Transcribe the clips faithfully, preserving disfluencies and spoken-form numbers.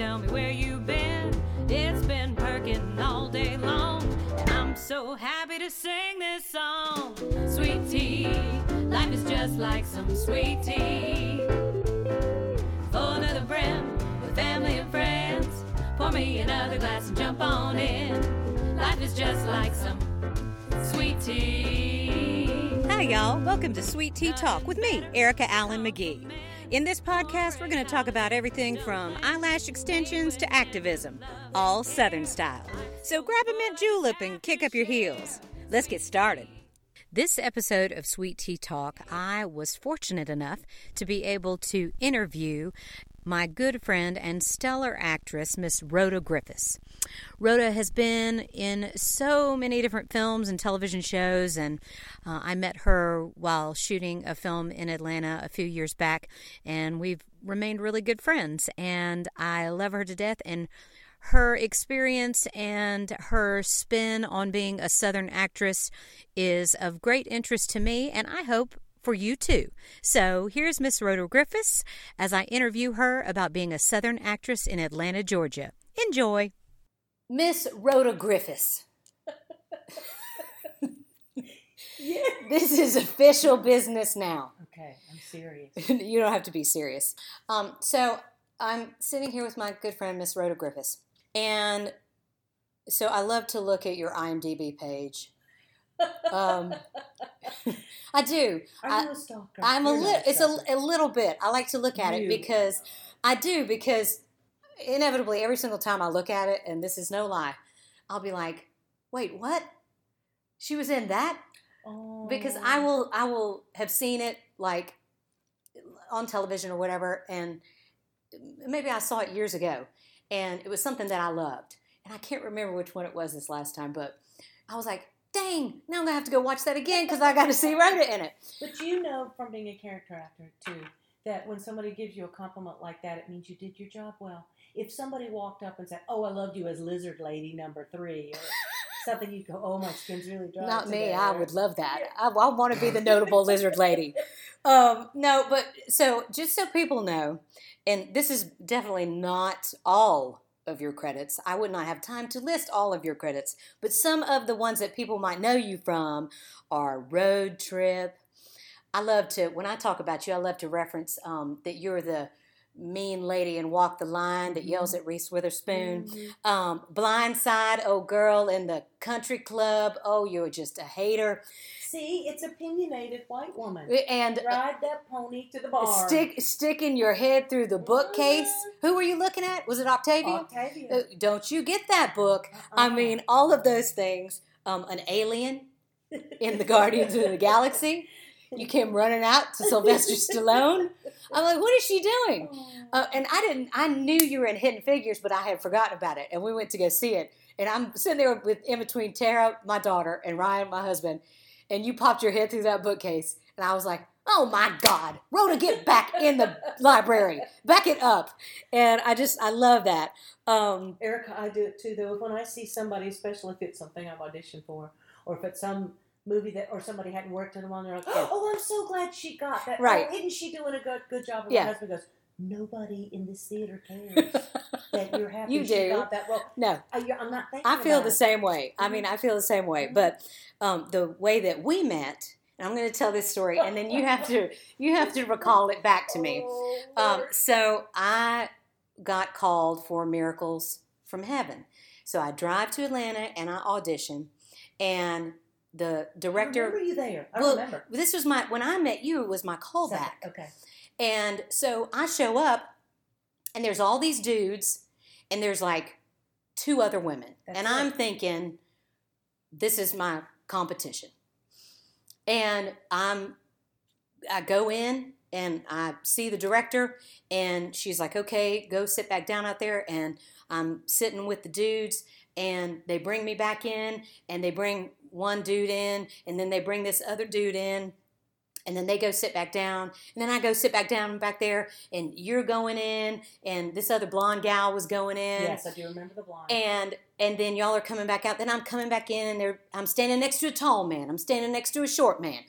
tell me where you've been. It's been perking all day long, and I'm so happy to sing this song. Sweet tea, life is just like some sweet tea. Full another brim with family and friends. Pour me another glass and jump on in. Life is just like some sweet tea. Hi, y'all. Welcome to Sweet Tea Talk with me, Erica Allen McGee. In this podcast, we're going to talk about everything from eyelash extensions to activism, all Southern style. So grab a mint julep and kick up your heels. Let's get started. This episode of Sweet Tea Talk, I was fortunate enough to be able to interview my good friend and stellar actress, Miss Rhoda Griffiths. Rhoda has been in so many different films and television shows, and uh, I met her while shooting a film in Atlanta a few years back, and we've remained really good friends, and I love her to death, and her experience and her spin on being a Southern actress is of great interest to me, and I hope for you too. So here's Miss Rhoda Griffiths as I interview her about being a Southern actress in Atlanta, Georgia. Enjoy. Miss Rhoda Griffiths. Yeah. This is official business now. Okay, I'm serious. You don't have to be serious. Um, so I'm sitting here with my good friend, Miss Rhoda Griffiths. And so I love to look at your I M D B page. Um, I do. Are you a stalker? I'm a little. It's a, a little bit. I like to look at it because I do because inevitably every single time I look at it, and this is no lie, I'll be like, "Wait, what? She was in that?" Oh. Because I will. I will have seen it like on television or whatever, and maybe I saw it years ago, and it was something that I loved, and I can't remember which one it was this last time, but I was like, dang, now I'm going to have to go watch that again because I got to see Rhoda in it. But you know from being a character actor, too, that when somebody gives you a compliment like that, it means you did your job well. If somebody walked up and said, oh, I loved you as Lizard Lady number three, or something, you'd go, oh, my skin's really dry. Not today, me. Or, I would love that. Yeah. I, I want to be the notable Lizard Lady. Um, no, but so just so people know, and this is definitely not all of your credits. I would not have time to list all of your credits, but some of the ones that people might know you from are Road Trip. I love to, when I talk about you, I love to reference um, that you're the mean lady in Walk the Line that yells at Reese Witherspoon. Mm-hmm. Um, Blindside, oh girl in the country club, oh you're just a hater. See, it's opinionated white woman. And ride that pony to the bar. Stick, sticking your head through the bookcase. Mm-hmm. Who were you looking at? Was it Octavia? Octavia. Uh, don't you get that book? Uh-uh. I mean, all of those things. Um, an alien in the Guardians of the Galaxy. You came running out to Sylvester Stallone. I'm like, what is she doing? Uh, and I didn't. I knew you were in Hidden Figures, but I had forgotten about it. And we went to go see it. And I'm sitting there with in between Tara, my daughter, and Ryan, my husband. And you popped your head through that bookcase. And I was like, oh, my God. Rhoda, get back in the library. Back it up. And I just, I love that. Um, Erica, I do it too, though. When I see somebody, especially if it's something I've auditioned for, or if it's some movie that, or somebody hadn't worked in a while, and they're like, oh, I'm so glad she got that. Right. Oh, isn't she doing a good good job? And yeah. My husband goes, nobody in this theater cares that you're happy you she do. Got that. Well, no. I, I'm not thinking I feel about the it. Same way. Mm-hmm. I mean, I feel the same way. Mm-hmm. But um, the way that we met, and I'm going to tell this story, and then you have to you have to recall it back to me. Oh, um, so I got called for Miracles from Heaven. So I drive to Atlanta, and I audition, and the director. I remember you there. I well, remember. This was my, when I met you, it was my callback. Second. Okay. And so I show up, and there's all these dudes, and there's like two other women. That's and right. I'm thinking, this is my competition. And I'm, I go in, and I see the director, and she's like, okay, go sit back down out there. And I'm sitting with the dudes, and they bring me back in, and they bring one dude in, and then they bring this other dude in. And then they go sit back down. And then I go sit back down back there. And you're going in. And this other blonde gal was going in. Yes, I do remember the blonde. And and then y'all are coming back out. Then I'm coming back in. And they're, I'm standing next to a tall man. I'm standing next to a short man.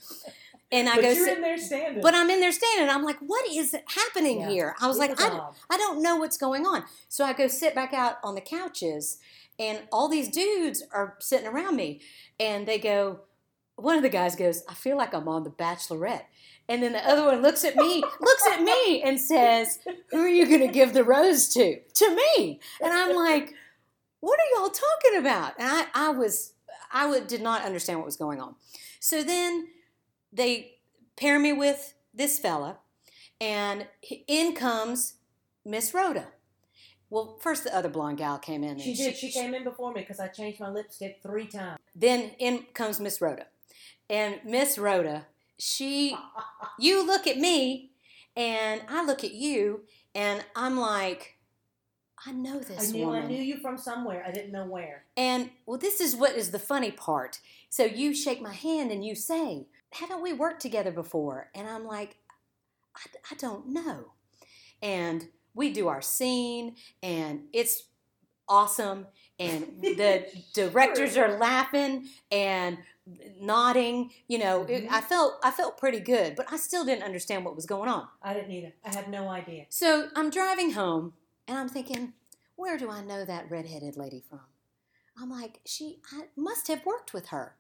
And I but go, you're in there standing. But I'm in there standing. I'm like, what is happening yeah. here? I was Get like, I don't, I don't know what's going on. So I go sit back out on the couches, and all these dudes are sitting around me, and they go. One of the guys goes, I feel like I'm on The Bachelorette. And then the other one looks at me, looks at me and says, who are you going to give the rose to? To me. And I'm like, what are y'all talking about? And I, I was, I would, did not understand what was going on. So then they pair me with this fella, and in comes Miss Rhoda. Well, first the other blonde gal came in. She did. She, she came in before me because I changed my lipstick three times. Then in comes Miss Rhoda. And Miss Rhoda, she, you look at me, and I look at you, and I'm like, I know this I knew, woman. I knew you from somewhere. I didn't know where. And, well, this is what is the funny part. So you shake my hand, and you say, haven't we worked together before? And I'm like, I, I don't know. And we do our scene, and it's awesome, and the directors are laughing, and nodding, you know, mm-hmm. it, I felt I felt pretty good, but I still didn't understand what was going on. I didn't either. I had no idea. So I'm driving home, and I'm thinking, where do I know that redheaded lady from? I'm like, she, I must have worked with her.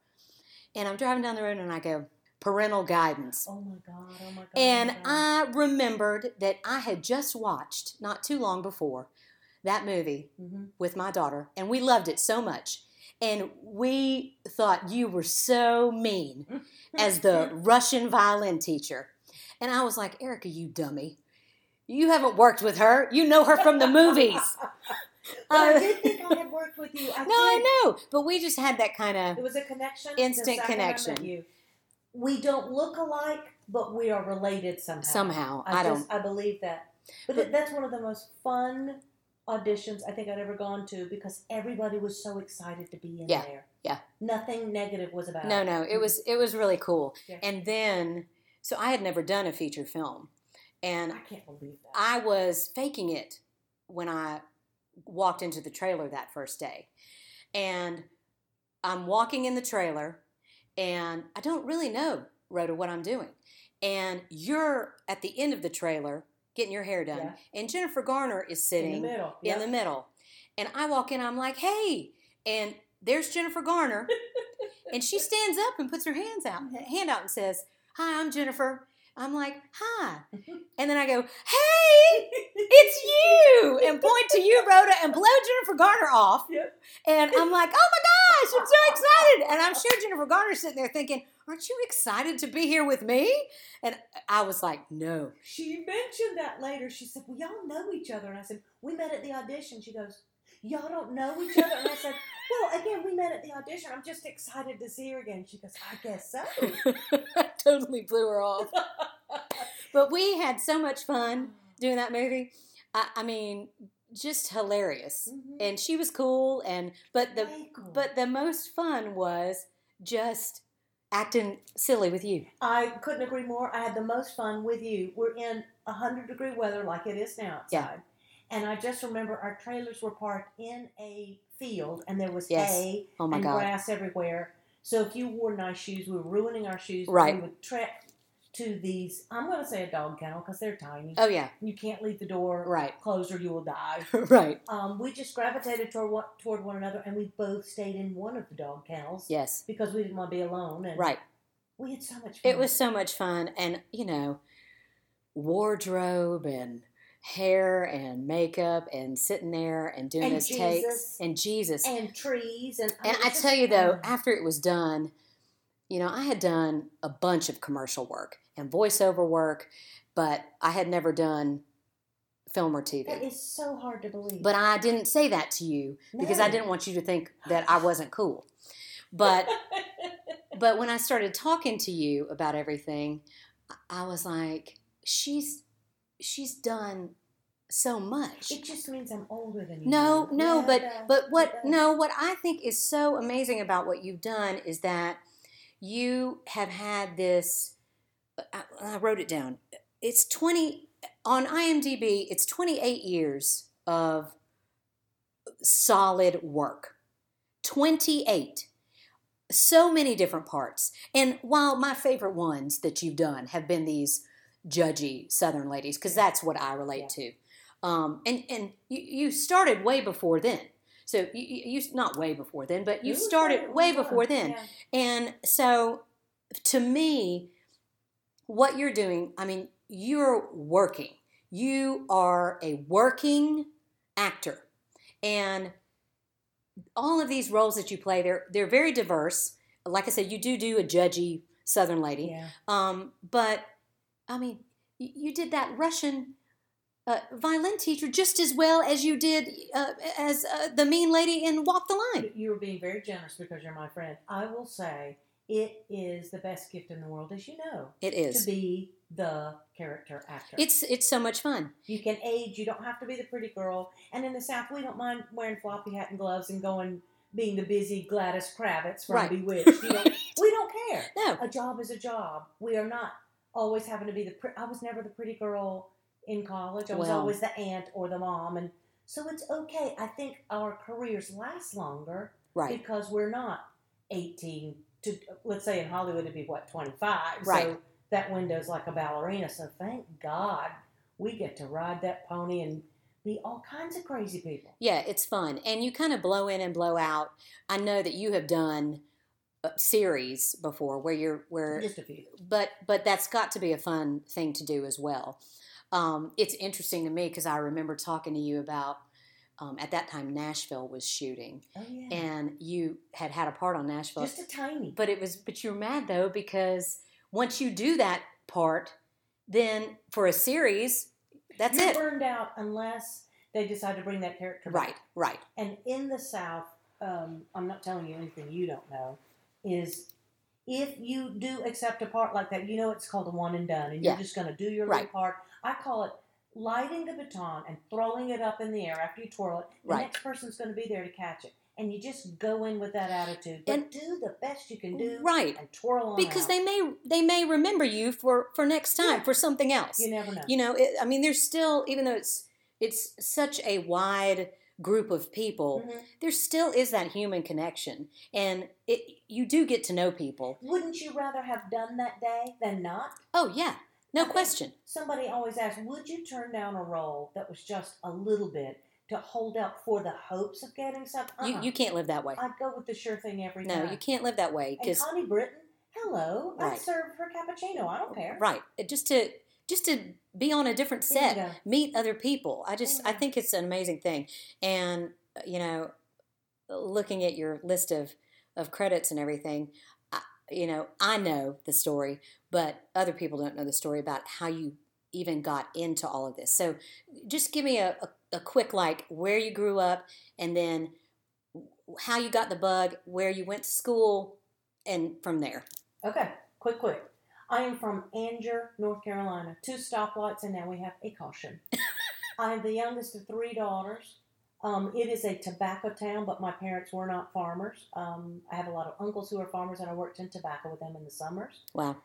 And I'm driving down the road, and I go, Parental Guidance. Oh my God! Oh my God! And oh my God. I remembered that I had just watched not too long before that movie mm-hmm. with my daughter, and we loved it so much. And we thought you were so mean as the Russian violin teacher. And I was like, Erica, you dummy. You haven't worked with her. You know her from the movies. I did think I had worked with you. I no, I know. But we just had that kind of it was a connection, instant connection. You. We don't look alike, but we are related somehow. Somehow. I, I just, don't. I believe that. But, but that's one of the most fun auditions I think I'd ever gone to because everybody was so excited to be in yeah, there. Yeah. Nothing negative was about no, it. No, no. It was it was really cool. Yeah. And then so I had never done a feature film. And I can't believe that. I was faking it when I walked into the trailer that first day. And I'm walking in the trailer and I don't really know, Rhoda, what I'm doing. And you're at the end of the trailer getting your hair done. Yeah. And Jennifer Garner is sitting in the middle. Yep. in the middle. And I walk in, I'm like, hey. And there's Jennifer Garner. And she stands up and puts her hands out, hand out and says, hi, I'm Jennifer. I'm like, hi. And then I go, hey, it's you. And point to you, Rhoda, and blow Jennifer Garner off. Yep. And I'm like, oh my gosh, I'm so excited. And I'm sure Jennifer Garner's sitting there thinking, aren't you excited to be here with me? And I was like, no. She mentioned that later. She said, well, y'all know each other. And I said, we met at the audition. She goes, y'all don't know each other? And I said, well, again, we met at the audition. I'm just excited to see her again. She goes, I guess so. I totally blew her off. But we had so much fun doing that movie. I, I mean, just hilarious. Mm-hmm. And she was cool. And but the cool. but the most fun was just acting silly with you. I couldn't agree more. I had the most fun with you. We're in one hundred degree weather like it is now outside. Yeah. And I just remember our trailers were parked in a field, and there was yes. hay oh my and God. grass everywhere. So if you wore nice shoes, we were ruining our shoes. Right. We would trek to these, I'm going to say a dog kennel because they're tiny. Oh, yeah. You can't leave the door right. closed or you will die. Right. Um, we just gravitated toward one, toward one another, and we both stayed in one of the dog kennels. Yes. Because we didn't want to be alone. And right. we had so much fun. It was so much fun. And, you know, wardrobe and hair and makeup and sitting there and doing and those Jesus. takes. And Jesus. And trees. And, and I tell you, though, after it was done, you know, I had done a bunch of commercial work and voiceover work, but I had never done film or T V. That is so hard to believe. But I didn't say that to you no. because I didn't want you to think that I wasn't cool. But but when I started talking to you about everything, I was like, she's she's done so much. It just means I'm older than you. No, no, yeah, but uh, but what yeah. no, what I think is so amazing about what you've done is that you have had this, I, I wrote it down, it's twenty, on IMDb, it's twenty-eight years of solid work. twenty-eight. so many different parts. And while my favorite ones that you've done have been these judgy Southern ladies, because that's what I relate yeah. to. Um, and and you, you started way before then. So you, you not way before then, but you started way before then. Yeah. And so to me, what you're doing, I mean, you're working. You are a working actor. And all of these roles that you play, they're, they're very diverse. Like I said, you do do a judgy Southern lady. Yeah. Um, but, I mean, you did that Russian Uh, violin teacher just as well as you did uh, as uh, the mean lady in Walk the Line. You were being very generous because you're my friend. I will say it is the best gift in the world, as you know. It is. To be the character actor. It's it's so much fun. You can age. You don't have to be the pretty girl. And in the South, we don't mind wearing floppy hat and gloves and going, being the busy Gladys Kravitz from right. Bewitched. You know, we don't care. No. A job is a job. We are not always having to be the pretty. I was never the pretty girl in college. I was well, always the aunt or the mom, and so it's okay. I think our careers last longer right. because we're not eighteen to, let's say in Hollywood it'd be what, twenty-five, right. so that window's like a ballerina, so thank God we get to ride that pony and be all kinds of crazy people. Yeah, it's fun, and you kind of blow in and blow out. I know that you have done series before where you're, where just a few, but, but that's got to be a fun thing to do as well. Um, it's interesting to me because I remember talking to you about, um, at that time, Nashville was shooting. Oh, yeah. And you had had a part on Nashville. Just a tiny. But it was, but you were mad, though, because once you do that part, then for a series, that's You're it. You're burned out unless they decide to bring that character back. Right, right. And in the South, um, I'm not telling you anything you don't know, is if you do accept a part like that, you know it's called a one and done, and yeah. you're just going to do your right. little part. I call it lighting the baton and throwing it up in the air after you twirl it. The right. next person's going to be there to catch it. And you just go in with that attitude. But and do the best you can do right. and twirl on because out. They may they may remember you for, for next time, yeah. for something else. You never know. You know, it, I mean, there's still, even though it's it's such a wide group of people, mm-hmm. there still is that human connection. And it, you do get to know people. Wouldn't you rather have done that day than not? Oh, yeah. No question. Somebody always asks, would you turn down a role that was just a little bit to hold out for the hopes of getting something? Uh-uh. You, you can't live that way. I'd go with the sure thing every no, time. No, you can't live that way. And Connie Britton, hello, right. I'd serve her cappuccino. I don't care. Right. Just to just to be on a different set, yeah. meet other people. I just, yeah. I think it's an amazing thing. And, you know, looking at your list of, of credits and everything, you know, I know the story, but other people don't know the story about how you even got into all of this. So just give me a, a, a quick, like, where you grew up and then how you got the bug, where you went to school, and from there. Okay, quick, quick. I am from Angier, North Carolina. Two stoplights, and now we have a caution. I am the youngest of three daughters. Um, it is a tobacco town, but my parents were not farmers. Um, I have a lot of uncles who are farmers, and I worked in tobacco with them in the summers. Wow.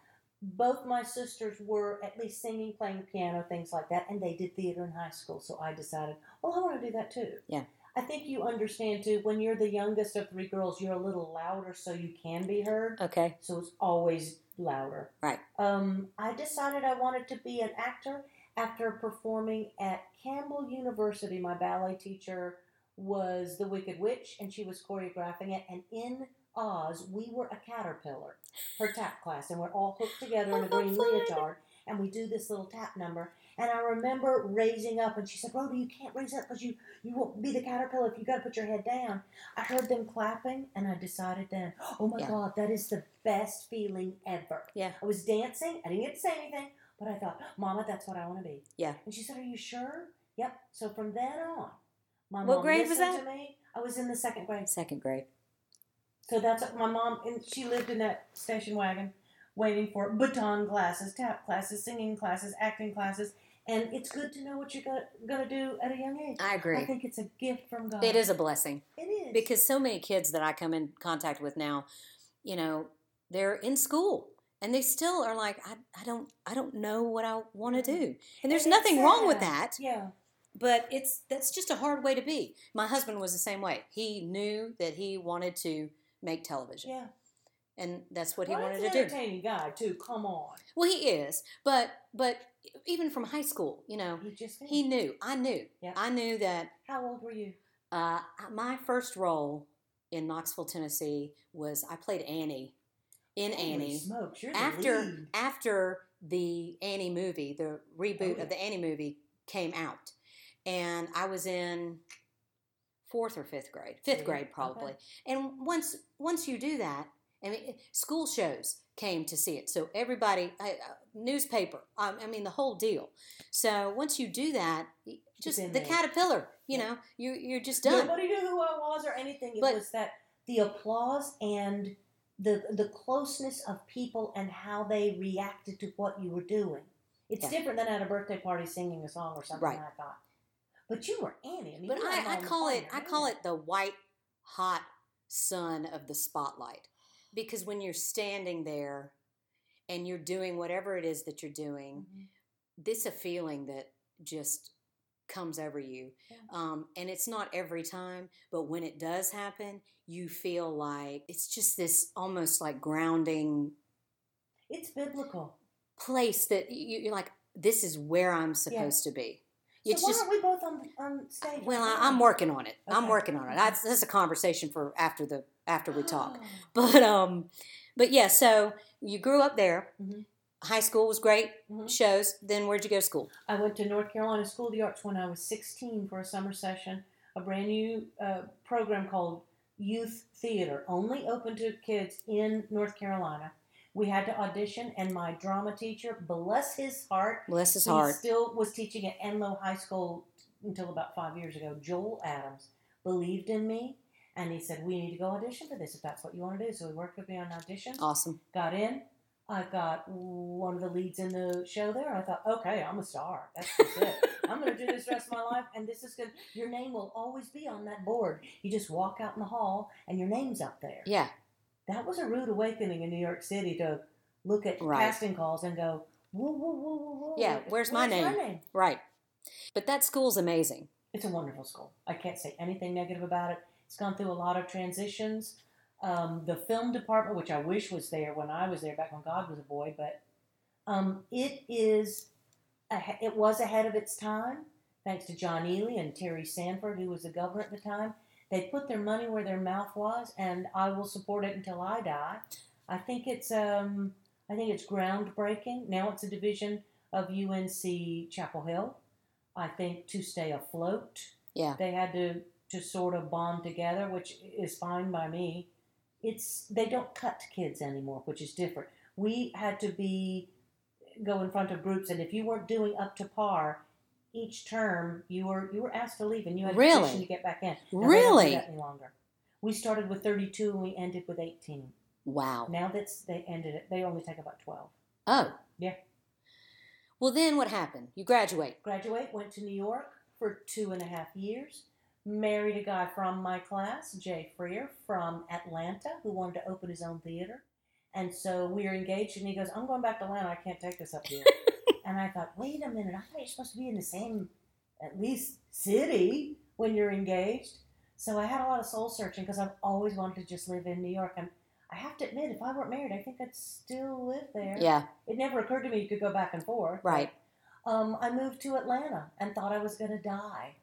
Both my sisters were at least singing, playing piano, things like that, and they did theater in high school, so I decided, well, I want to do that too. Yeah. I think you understand, too, when you're the youngest of three girls, you're a little louder so you can be heard. Okay. So it's always louder. Right. Um, I decided I wanted to be an actor. After performing at Campbell University, my ballet teacher was the Wicked Witch, and she was choreographing it. And in Oz, we were a caterpillar, her tap class, and we're all hooked together in a green leotard, and we do this little tap number. And I remember raising up, and she said, Rhoda, you can't raise up because you, you won't be the caterpillar if you got to put your head down. I heard them clapping, and I decided then, oh, my yeah. God, that is the best feeling ever. Yeah. I was dancing. I didn't get to say anything. But I thought, Mama, that's what I want to be. Yeah. And she said, are you sure? Yep. So from then on, my what mom grade listened was that? to me. I was in the second grade. Second grade. So that's my mom, and she lived in that station wagon waiting for baton classes, tap classes, singing classes, acting classes. And it's good to know what you're going to do at a young age. I agree. I think it's a gift from God. It is a blessing. It is. Because so many kids that I come in contact with now, you know, they're in school. And they still are like, I, I don't I don't know what I want to do. And there's and nothing sad. wrong with that. Yeah. But it's that's just a hard way to be. My husband was the same way. He knew that he wanted to make television. Yeah. And that's what well, he wanted to do. He's an entertaining guy, too. Come on. Well, he is. But but even from high school, you know, he, just he knew. I knew. Yeah. I knew that. How old were you? Uh, my first role in Knoxville, Tennessee was I played Annie in Holy Annie. Smokes, you're the after lead. After the Annie movie, the reboot oh, yeah. of the Annie movie came out. And I was in fourth or fifth grade. Fifth yeah. grade, probably. Okay. And once once you do that, I mean, school shows came to see it. So everybody, uh, newspaper, um, I mean, the whole deal. So once you do that, just the there. caterpillar, you yeah. know, you, you're just done. Nobody knew who I was or anything. It but, was that the applause and the the closeness of people and how they reacted to what you were doing. It's yeah. different than at a birthday party singing a song or something right. like that. But you were Annie. I mean, but I, I call it, I call it the white hot sun of the spotlight. Because when you're standing there and you're doing whatever it is that you're doing, mm-hmm. this is a feeling that just comes over you. Yeah. Um, and it's not every time, but when it does happen, you feel like it's just this almost like grounding. It's biblical. Place that you, you're like, this is where I'm supposed yeah. to be. It's so why just, aren't we both on, on stage? Well, I, I'm working on it. Okay. I'm working on it. That's, that's a conversation for after the after we talk. Oh. But um, but yeah. So you grew up there. Mm-hmm. High school was great. Mm-hmm. Shows. Then where'd you go to school? I went to North Carolina School of the Arts when I was sixteen for a summer session. A brand new uh, program called Youth Theater, only open to kids in North Carolina. We had to audition, and my drama teacher, bless his heart, bless his he heart, still was teaching at Enloe High School until about five years ago. Joel Adams believed in me, and he said, "We need to go audition for this if that's what you want to do." So he worked with me on an audition. Awesome. Got in. I got one of the leads in the show there. I thought, okay, I'm a star. That's just it. I'm going to do this the rest of my life, and this is good. Your name will always be on that board. You just walk out in the hall, and your name's up there. Yeah. That was a rude awakening in New York City to look at right. casting calls and go, whoa, whoa, whoa, whoa, whoa. Yeah, where's, where's my, name? my name? Right. But that school's amazing. It's a wonderful school. I can't say anything negative about it. It's gone through a lot of transitions. Um, the film department, which I wish was there when I was there back when God was a boy, but um, it is, a, it was ahead of its time, thanks to John Ely and Terry Sanford, who was the governor at the time. They put their money where their mouth was, and I will support it until I die. I think it's um, I think it's groundbreaking. Now it's a division of U N C Chapel Hill. I think to stay afloat, yeah, they had to, to sort of bond together, which is fine by me. It's they don't cut kids anymore, which is different. We had to be go in front of groups, and if you weren't doing up to par. Each term, you were you were asked to leave, and you had really? a petition to get back in. Now, really? They don't do that any longer. We started with thirty-two, and we ended with eighteen. Wow. Now that's they ended it. They only take about twelve. Oh. Yeah. Well, then what happened? You graduate. Graduate. Went to New York for two and a half years. Married a guy from my class, Jay Freer, from Atlanta, who wanted to open his own theater. And so we were engaged, and he goes, "I'm going back to Atlanta. I can't take this up here." And I thought, wait a minute, I thought you're supposed to be in the same, at least, city when you're engaged. So I had a lot of soul searching because I've always wanted to just live in New York. And I have to admit, if I weren't married, I think I'd still live there. Yeah. It never occurred to me you could go back and forth. Right. Um, I moved to Atlanta and thought I was going to die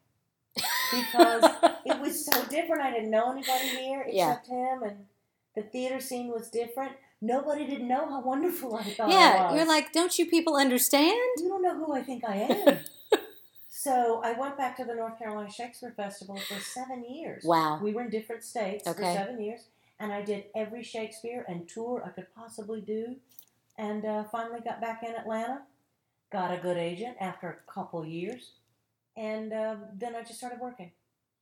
because it was so different. I didn't know anybody here except yeah. him, and the theater scene was different. Nobody didn't know how wonderful I thought yeah, I was. You're like, don't you people understand? You don't know who I think I am. So I went back to the North Carolina Shakespeare Festival for seven years. Wow. We were in different states okay. for seven years. And I did every Shakespeare and tour I could possibly do. And uh, finally got back in Atlanta. Got a good agent after a couple years. And uh, then I just started working.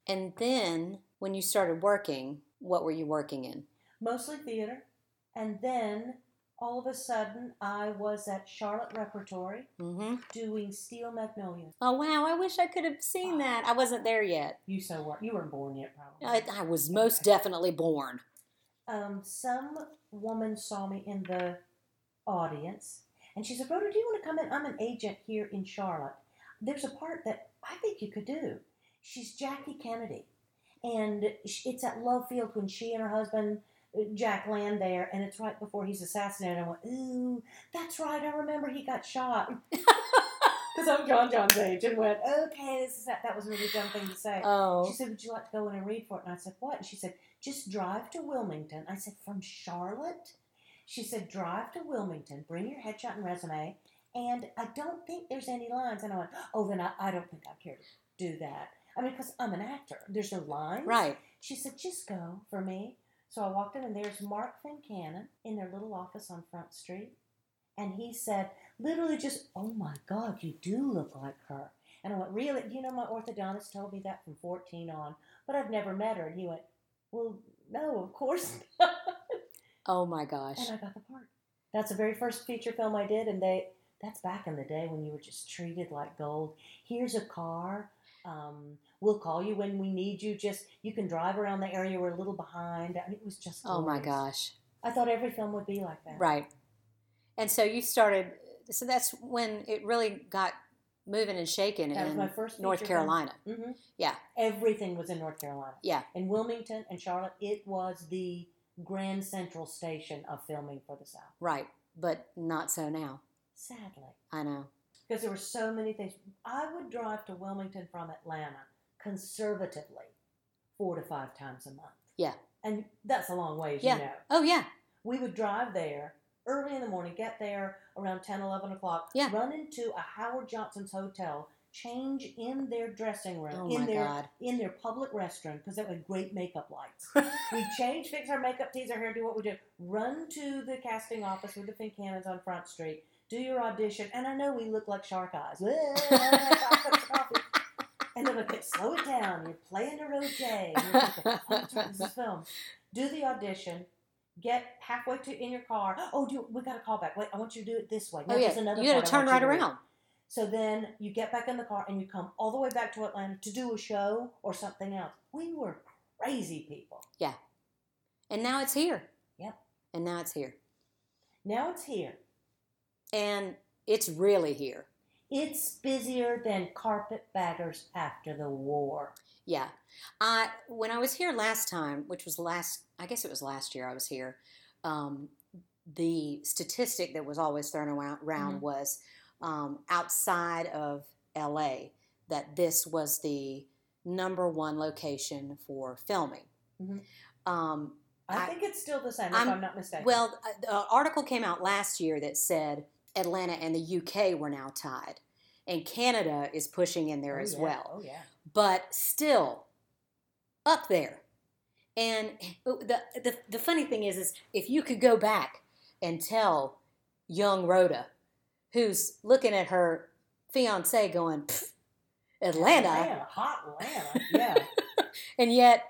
And then when you started working, what were you working in? Mostly theater. And then, all of a sudden, I was at Charlotte Repertory mm-hmm. doing Steel Magnolias. Oh, wow. I wish I could have seen oh. that. I wasn't there yet. You so weren't. You weren't born yet, probably. I, I was most definitely born. Um, some woman saw me in the audience, and she said, "Rhoda, do you want to come in? I'm an agent here in Charlotte. There's a part that I think you could do." She's Jackie Kennedy, and it's at Love Field when she and her husband... Jack land there, and it's right before he's assassinated. I went, ooh, that's right. I remember he got shot. Because I'm John John's age, and went, okay, this is that. That was a really dumb thing to say. Oh. She said, would you like to go in and read for it? And I said, what? And she said, just drive to Wilmington. I said, from Charlotte? She said, drive to Wilmington, bring your headshot and resume, and I don't think there's any lines. And I went, oh, then I, I don't think I care to do that. I mean, because I'm an actor. There's no lines. Right. She said, just go for me. So I walked in, and there's Mark Fincannon in their little office on Front Street. And he said, literally just, oh, my God, you do look like her. And I went, really? You know, my orthodontist told me that from fourteen on, but I've never met her. And he went, well, no, of course not. Oh, my gosh. And I got the part. That's the very first feature film I did, and they... That's back in the day when you were just treated like gold. Here's a car. Um, we'll call you when we need you. Just you can drive around the area. We're a little behind. I mean, it was just glorious. Oh, my gosh. I thought every film would be like that. Right. And so you started, so that's when it really got moving and shaking that in was my first North Carolina. Mm-hmm. Yeah. Everything was in North Carolina. Yeah. In Wilmington and Charlotte, it was the Grand Central Station of filming for the South. Right. But not so now. Sadly. I know. Because there were so many things. I would drive to Wilmington from Atlanta conservatively four to five times a month. Yeah. And that's a long way, as yeah. you know. Oh, yeah. We would drive there early in the morning, get there around ten, eleven o'clock, yeah. run into a Howard Johnson's hotel, change in their dressing room, oh in, my their, God. in their public restroom, because that was great makeup lights. We'd change, fix our makeup, tease our hair, do what we do, run to the casting office with the Fincannons on Front Street, do your audition, and I know we look like shark eyes. And they're like, slow it down. You're playing a road day. This is film. Do the audition. Get halfway to in your car. Oh, do you, we got a call back. Wait, I want you to do it this way. No, oh, yeah. Another you got to turn right around. So then you get back in the car and you come all the way back to Atlanta to do a show or something else. We were crazy people. Yeah. And now it's here. Yep. And now it's here. Now it's here. And it's really here. It's busier than carpetbaggers after the war. Yeah. I, when I was here last time, which was last, I guess it was last year I was here, um, the statistic that was always thrown around mm-hmm. was um, outside of L A, that this was the number one location for filming. Mm-hmm. Um, I, I think it's still the same, I'm, if I'm not mistaken. Well, an article came out last year that said Atlanta and the U K were now tied. And Canada is pushing in there oh, as yeah. well. Oh, yeah. But still, up there. And the, the the funny thing is, is if you could go back and tell young Rhoda, who's looking at her fiancé going, Atlanta. Atlanta, hot Atlanta, yeah. And yet,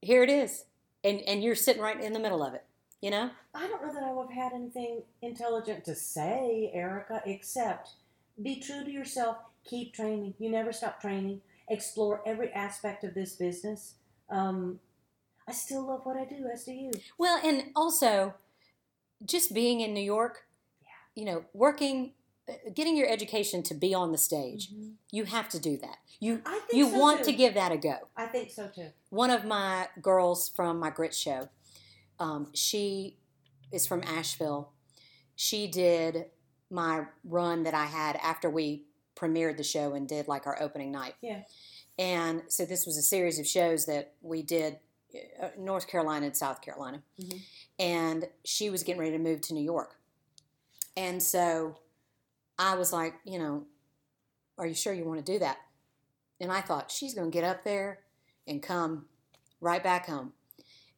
here it is. And and you're sitting right in the middle of it, you know? I don't know that I would have had anything intelligent to say, Erica, except be true to yourself, keep training. You never stop training. Explore every aspect of this business. Um, I still love what I do, as do you. Well, and also, just being in New York, yeah. you know, working, getting your education to be on the stage, mm-hmm. you have to do that. You I think you so want too. to give that a go. I think so too. One of my girls from my Grit show, um, she is from Asheville. She did my run that I had after we premiered the show and did like our opening night. Yeah. And so this was a series of shows that we did uh, North Carolina and South Carolina. Mm-hmm. And she was getting ready to move to New York. And so I was like, you know, are you sure you want to do that? And I thought, she's going to get up there and come right back home.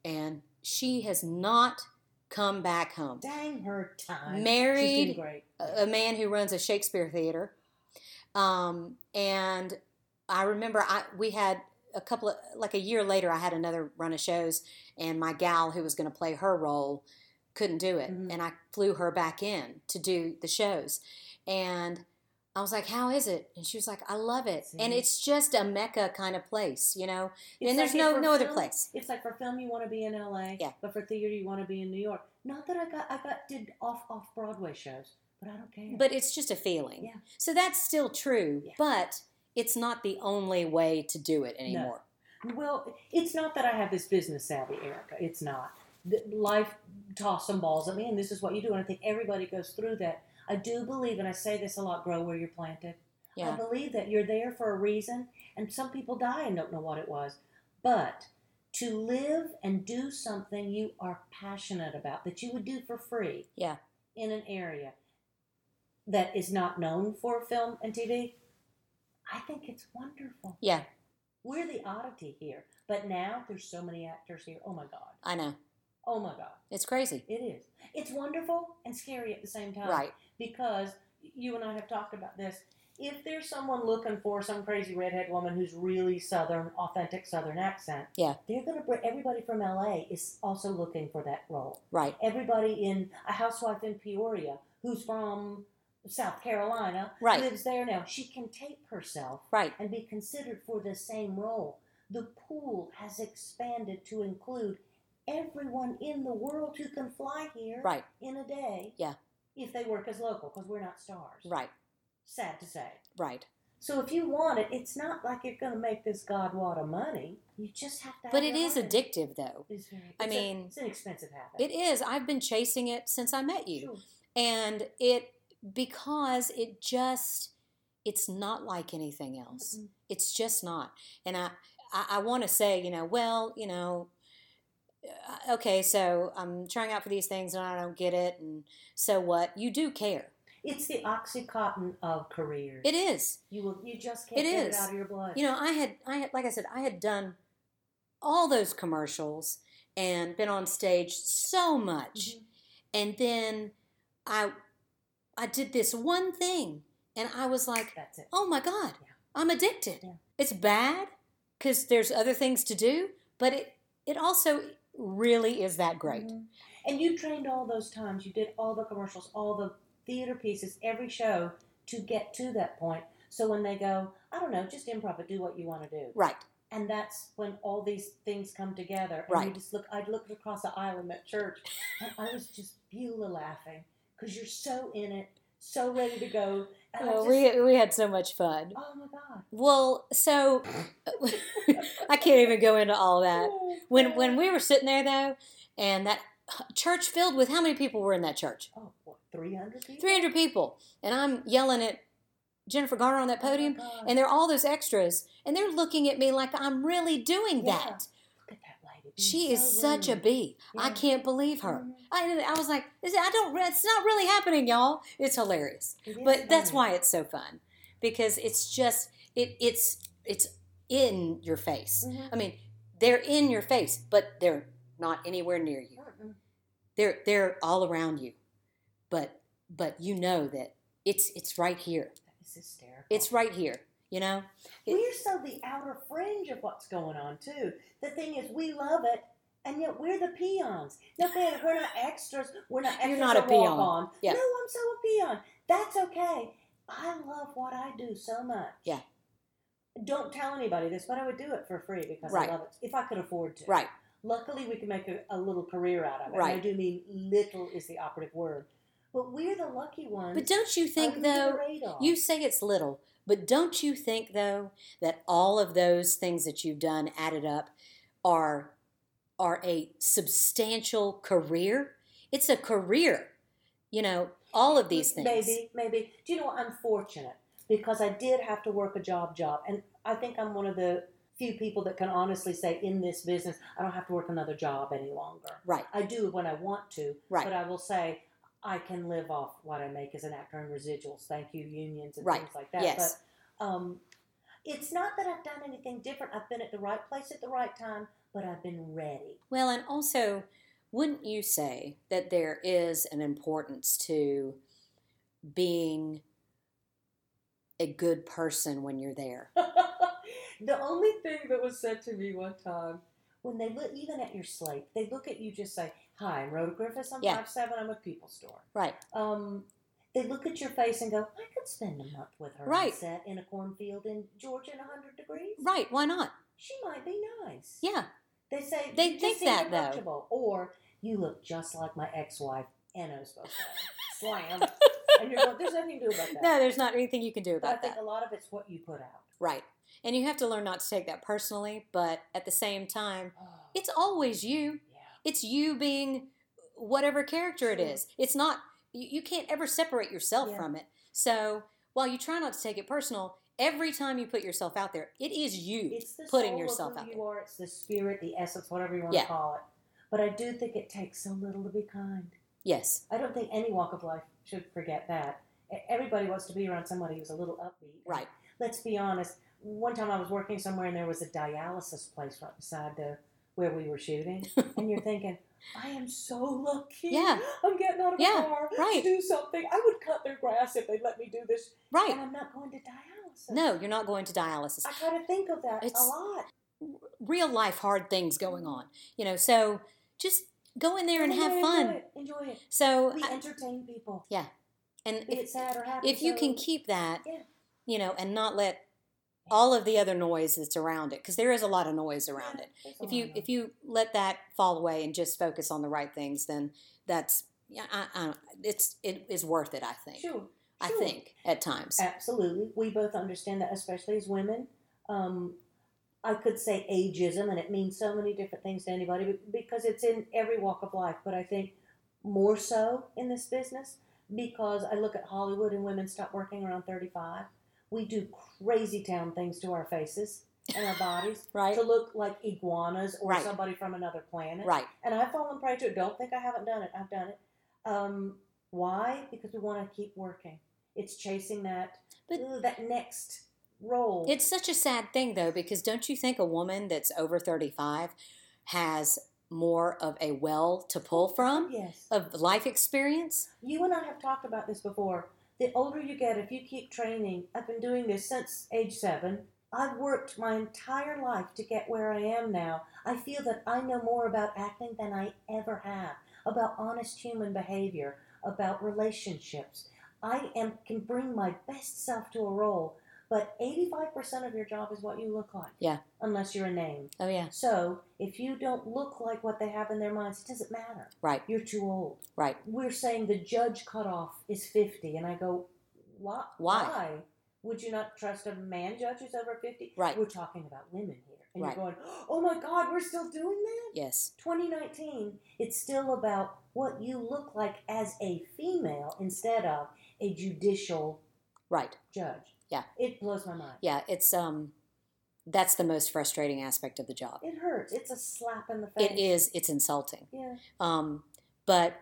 And she has not come back home. Dang her time. Married great. A, a man who runs a Shakespeare theater. Um, and I remember I we had a couple of, like a year later, I had another run of shows, and my gal who was going to play her role couldn't do it. Mm-hmm. And I flew her back in to do the shows. And I was like, how is it? And she was like, I love it. See? And it's just a Mecca kind of place, you know? It's and like there's no, no other film, place. It's like for film, you want to be in L A, yeah. but for theater, you want to be in New York. Not that I got, I got did off, off Broadway shows, but I don't care. But it's just a feeling. Yeah. So that's still true, yeah. but it's not the only way to do it anymore. No. Well, it's not that I have this business savvy, Erica. It's not. life tossed some balls at me, and this is what you do. And I think everybody goes through that. I do believe, and I say this a lot, grow where you're planted. Yeah. I believe that you're there for a reason, and some people die and don't know what it was. But to live and do something you are passionate about, that you would do for free, yeah, in an area that is not known for film and T V, I think it's wonderful. Yeah. We're the oddity here. But now there's so many actors here. Oh, my God. I know. Oh, my God. It's crazy. It is. It's wonderful and scary at the same time. Right. Because you and I have talked about this. If there's someone looking for some crazy redhead woman who's really Southern, authentic Southern accent, yeah, they're going to bring, everybody from L A is also looking for that role. Right. Everybody in a housewife in Peoria who's from South Carolina, right, lives there now. She can tape herself, right, and be considered for the same role. The pool has expanded to include everyone in the world who can fly here, right, in a day, yeah, if they work as local, because we're not stars. Right. Sad to say. Right. So if you want it, it's not like you're going to make this god wad of money. You just have to have it. But it is addictive, though. It's very, I it's mean, a, it's an expensive habit. It is. I've been chasing it since I met you. Sure. And it, because it just, it's not like anything else. Mm-hmm. It's just not. And I, I, I want to say, you know, well, you know, okay, so I'm trying out for these things and I don't get it. And so what? You do care. It's the Oxycontin of careers. It is. You will. You just can't it get is. it out of your blood. You know, I had, I had, like I said, I had done all those commercials and been on stage so much, mm-hmm, and then I, I did this one thing, and I was like, "That's it. Oh my God, yeah, I'm addicted." Yeah. It's bad because there's other things to do, but it, it also really is that great. Mm-hmm. And you trained all those times. You did all the commercials, all the theater pieces, every show, to get to that point. So when they go, I don't know, just improv it, do what you want to do. Right. And that's when all these things come together. And right. You just look, I'd looked across the aisle in that church, and I was just Beulah laughing because you're so in it, so ready to go. And well, just, we we had so much fun. Oh my God. Well, so I can't even go into all that. Oh, when when we were sitting there though, and that church filled with, how many people were in that church? Oh. three hundred people? three hundred people. And I'm yelling at Jennifer Garner on that podium. Oh, and there are all those extras. And they're looking at me like I'm really doing yeah. that. Look at that lady. She's she is so such rude. a bee. Yeah. I can't believe her. Mm-hmm. I, I was like, I don't. It's not really happening, y'all. It's hilarious. It but funny. That's why it's so fun. Because it's just, it. it's it's in your face. Mm-hmm. I mean, they're in your face, but they're not anywhere near you. Mm-hmm. They're They're all around you. But but you know that it's it's right here. It's hysterical. It's right here, you know? It, we're so the outer fringe of what's going on, too. The thing is, we love it, and yet we're the peons. No, we're not extras. We're not extras. You're not a peon. On. Yeah. No, I'm so a peon. That's okay. I love what I do so much. Yeah. Don't tell anybody this, but I would do it for free because right. I love it. If I could afford to. Right. Luckily, we can make a, a little career out of it. Right. And I do mean little is the operative word. But we're the lucky ones. But don't you think, though, you say it's little, but don't you think, though, that all of those things that you've done added up are are a substantial career? It's a career, you know, all of these things. Maybe, maybe. Do you know what? I'm fortunate because I did have to work a job job. And I think I'm one of the few people that can honestly say in this business, I don't have to work another job any longer. Right. I do when I want to. Right. But I will say, I can live off what I make as an actor and residuals. Thank you, unions and right. things like that. Yes. But um, it's not that I've done anything different. I've been at the right place at the right time, but I've been ready. Well, and also, wouldn't you say that there is an importance to being a good person when you're there? The only thing that was said to me one time, when they look, even at your slate, they look at you just say, hi, I'm Rhoda Griffiths, I'm yeah. five seven, I'm a people store. Right. Um, they look at your face and go, I could spend a month with her right. on set in a cornfield in Georgia in one hundred degrees. Right, why not? She might be nice. Yeah. They say, they you think just that, though. Or, you look just like my ex-wife, Anno's supposed to slam. And you're going, there's nothing to do about that. No, there's not anything you can do about that. But I think that. a lot of it's what you put out. Right. And you have to learn not to take that personally, but at the same time, oh. it's always you. It's you being whatever character it is. It's not, you, you can't ever separate yourself yeah. from it. So while you try not to take it personal, every time you put yourself out there, it is you it's the putting soul yourself of who out you there. Are. It's the spirit, the essence, whatever you want yeah. to call it. But I do think it takes so little to be kind. Yes. I don't think any walk of life should forget that. Everybody wants to be around somebody who's a little upbeat. Right. Let's be honest. One time I was working somewhere and there was a dialysis place right beside the where we were shooting. And you're thinking, I am so lucky. Yeah. I'm getting out of yeah, a car right. to do something. I would cut their grass if they'd let me do this. Right. And I'm not going to dialysis. No, you're not going to dialysis. I kind of think of that it's a lot. Real life hard things going on. You know, so just go in there and, and have enjoy fun. It, enjoy it. So we I, entertain people. Yeah. And Be if, it sad or happy, if you so, can keep that, yeah. you know, and not let all of the other noise that's around it, because there is a lot of noise around it. If you if you let that fall away and just focus on the right things, then that's I, I, it's it is worth it. I think. Sure. I sure. think at times. Absolutely, we both understand that, especially as women. Um, I could say ageism, and it means so many different things to anybody because it's in every walk of life. But I think more so in this business. Because I look at Hollywood and women stop working around thirty-five. We do crazy town things to our faces and our bodies right. to look like iguanas or right. somebody from another planet. Right. And I've fallen prey to it. Don't think I haven't done it. I've done it. Um, why? Because we want to keep working. It's chasing that but ugh, that next role. It's such a sad thing, though, because don't you think a woman that's over thirty-five has more of a well to pull from yes. of life experience? You and I have talked about this before. The older you get, if you keep training, I've been doing this since age seven. I've worked my entire life to get where I am now. I feel that I know more about acting than I ever have, about honest human behavior, about relationships. I am can bring my best self to a role, but eighty-five percent of your job is what you look like. Yeah. Unless you're a name. Oh, yeah. So if you don't look like what they have in their minds, it doesn't matter. Right. You're too old. Right. We're saying the judge cutoff is fifty. And I go, why? Why? Why would you not trust a man judge who's over fifty? Right. We're talking about women here. And right. you're going, oh, my God, we're still doing that? Yes. twenty nineteen, it's still about what you look like as a female instead of a judicial right. judge. Yeah. It blows my mind. Yeah, it's um that's the most frustrating aspect of the job. It hurts. It's a slap in the face. It is, it's insulting. Yeah. Um but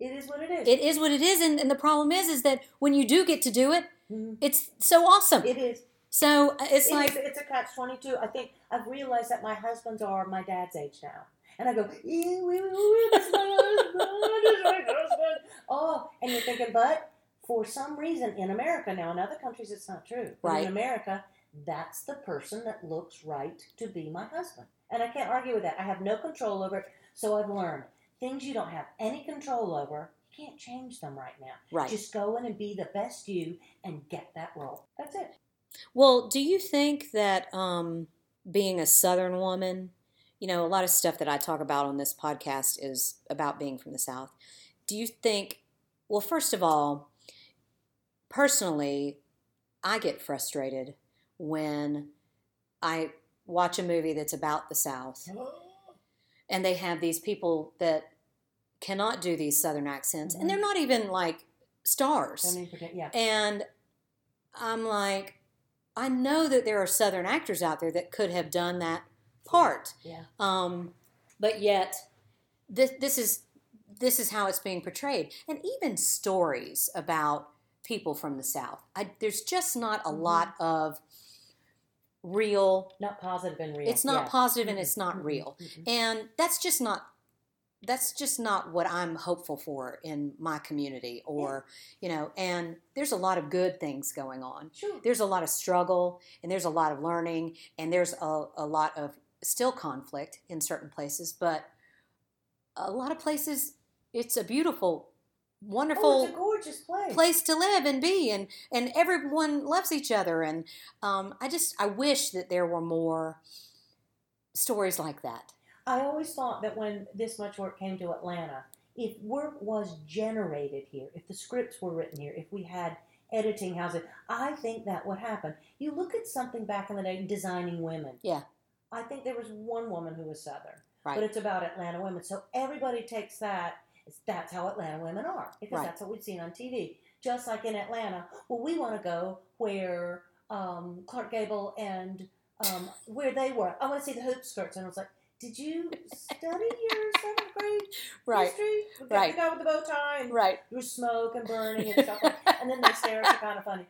it is what it is. It is what it is, and, and the problem is is that when you do get to do it, mm-hmm. it's so awesome. It is. So it's it like is, it's a catch twenty-two. I think I've realized that my husbands are my dad's age now. And I go, ew, ew, ew, that's my husband, that's my husband. Oh, and you're thinking, but for some reason, in America now, in other countries it's not true. Right. In America, that's the person that looks right to be my husband. And I can't argue with that. I have no control over it, so I've learned. Things you don't have any control over, you can't change them right now. Right. Just go in and be the best you and get that role. That's it. Well, do you think that um, being a Southern woman, you know, a lot of stuff that I talk about on this podcast is about being from the South. Do you think, well, first of all, personally, I get frustrated when I watch a movie that's about the South and they have these people that cannot do these Southern accents mm-hmm. and they're not even like stars. Yeah. And I'm like, I know that there are Southern actors out there that could have done that part. Yeah. Um, but yet this, this is, this is how it's being portrayed. And even stories about people from the South. I, there's just not a lot of real... Not positive and real. It's not yeah. positive and it's not real. Mm-hmm. And that's just not that's just not what I'm hopeful for in my community or, yeah. you know, and there's a lot of good things going on. Sure. There's a lot of struggle and there's a lot of learning and there's a, a lot of still conflict in certain places, but a lot of places, it's a beautiful wonderful oh, it's a gorgeous place. place to live and be and, and everyone loves each other and um, I just I wish that there were more stories like that. I always thought that when this much work came to Atlanta, if work was generated here, if the scripts were written here, if we had editing houses, I think that would happen. You look at something back in the day, Designing Women. Yeah. I think there was one woman who was Southern. Right. But it's about Atlanta women. So everybody takes that. It's, that's how Atlanta women are. Because right. that's what we've seen on T V. Just like in Atlanta. Well, we want to go where um, Clark Gable and um, where they were. I want to see the hoop skirts. And I was like, did you study your seventh grade right. history? With right. the guy with the bow tie. And right. Your smoke and burning and stuff like that. And then they stare at you kind of funny.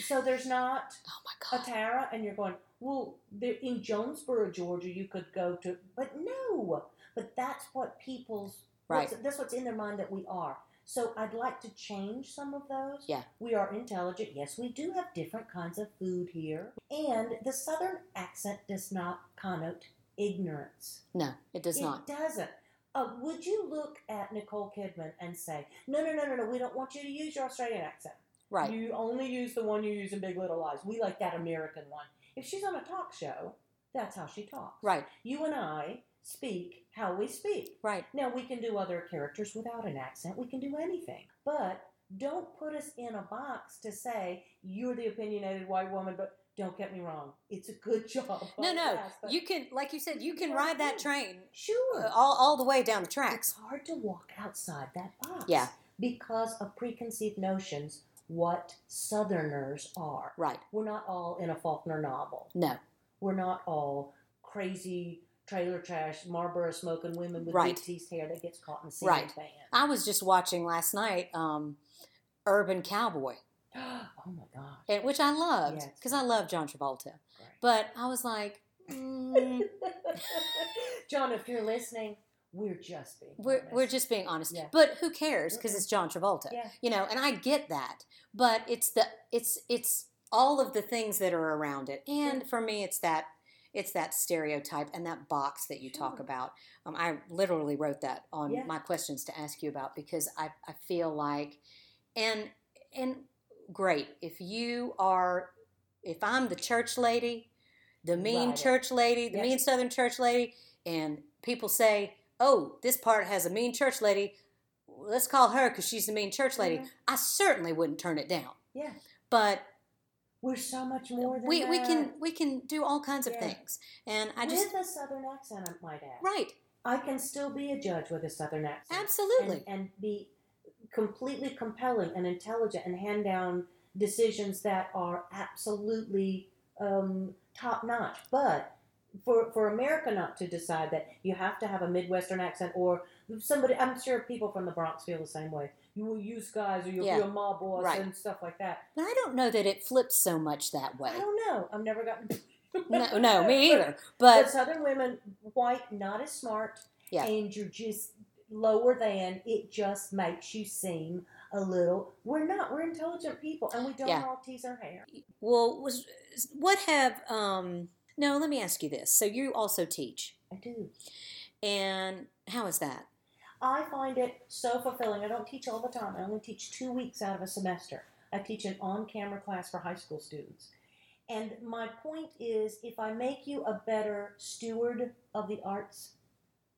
So there's not oh my God. a Tara, and you're going, well, in Jonesboro, Georgia, you could go to, but no. But that's what people's, right. what's, that's what's in their mind that we are. So I'd like to change some of those. Yeah. We are intelligent. Yes, we do have different kinds of food here. And the Southern accent does not connote ignorance. No, it does it not. It doesn't. Uh, would you look at Nicole Kidman and say, no, no, no, no, no, we don't want you to use your Australian accent. Right. You only use the one you use in Big Little Lies. We like that American one. If she's on a talk show, that's how she talks. Right. You and I speak how we speak. Right. Now, we can do other characters without an accent. We can do anything. But don't put us in a box to say, you're the opinionated white woman, but don't get me wrong. It's a good job. No, no. Class, you can, like you said, you can ride that train. Sure. All, all the way down the tracks. It's hard to walk outside that box. Yeah. Because of preconceived notions what Southerners are. Right. We're not all in a Faulkner novel. No. We're not all crazy trailer trash, Marlboro smoking women with right. big teased hair that gets caught in a ceiling fan. I was just watching last night um, Urban Cowboy. Oh, my God. And, which I loved, because yes. I love John Travolta. Right. But I was like, mm. John, if you're listening... We're just being we're, honest. We're just being honest. Yeah. But who cares? Because it's John Travolta. Yeah. You know, and I get that. But it's the it's it's all of the things that are around it. And for me, it's that it's that stereotype and that box that you sure. talk about. Um, I literally wrote that on yeah. my questions to ask you about because I, I feel like and and great, if you are if I'm the church lady, the mean right. church lady, the yes. mean Southern church lady, and people say oh, this part has a mean church lady. Let's call her because she's the mean church lady. Mm-hmm. I certainly wouldn't turn it down. Yeah, but we're so much more than we, that. We can we can do all kinds yeah. of things, and I with just with a Southern accent, I might add. Right, I can still be a judge with a Southern accent. Absolutely, and, and be completely compelling and intelligent, and hand down decisions that are absolutely um, top notch. But. For for America not to decide that you have to have a Midwestern accent or somebody, I'm sure people from the Bronx feel the same way. You will use guys or you'll yeah. be a mob boss right. and stuff like that. But I don't know that it flips so much that way. I don't know. I've never gotten... no, no, me either. But, but Southern women, white, not as smart, yeah. and you're just lower than, it just makes you seem a little... We're not. We're intelligent people, and we don't yeah. all tease our hair. Well, was what have... um. No, let me ask you this. So you also teach. I do. And how is that? I find it so fulfilling. I don't teach all the time. I only teach two weeks out of a semester. I teach an on-camera class for high school students. And my point is, if I make you a better steward of the arts,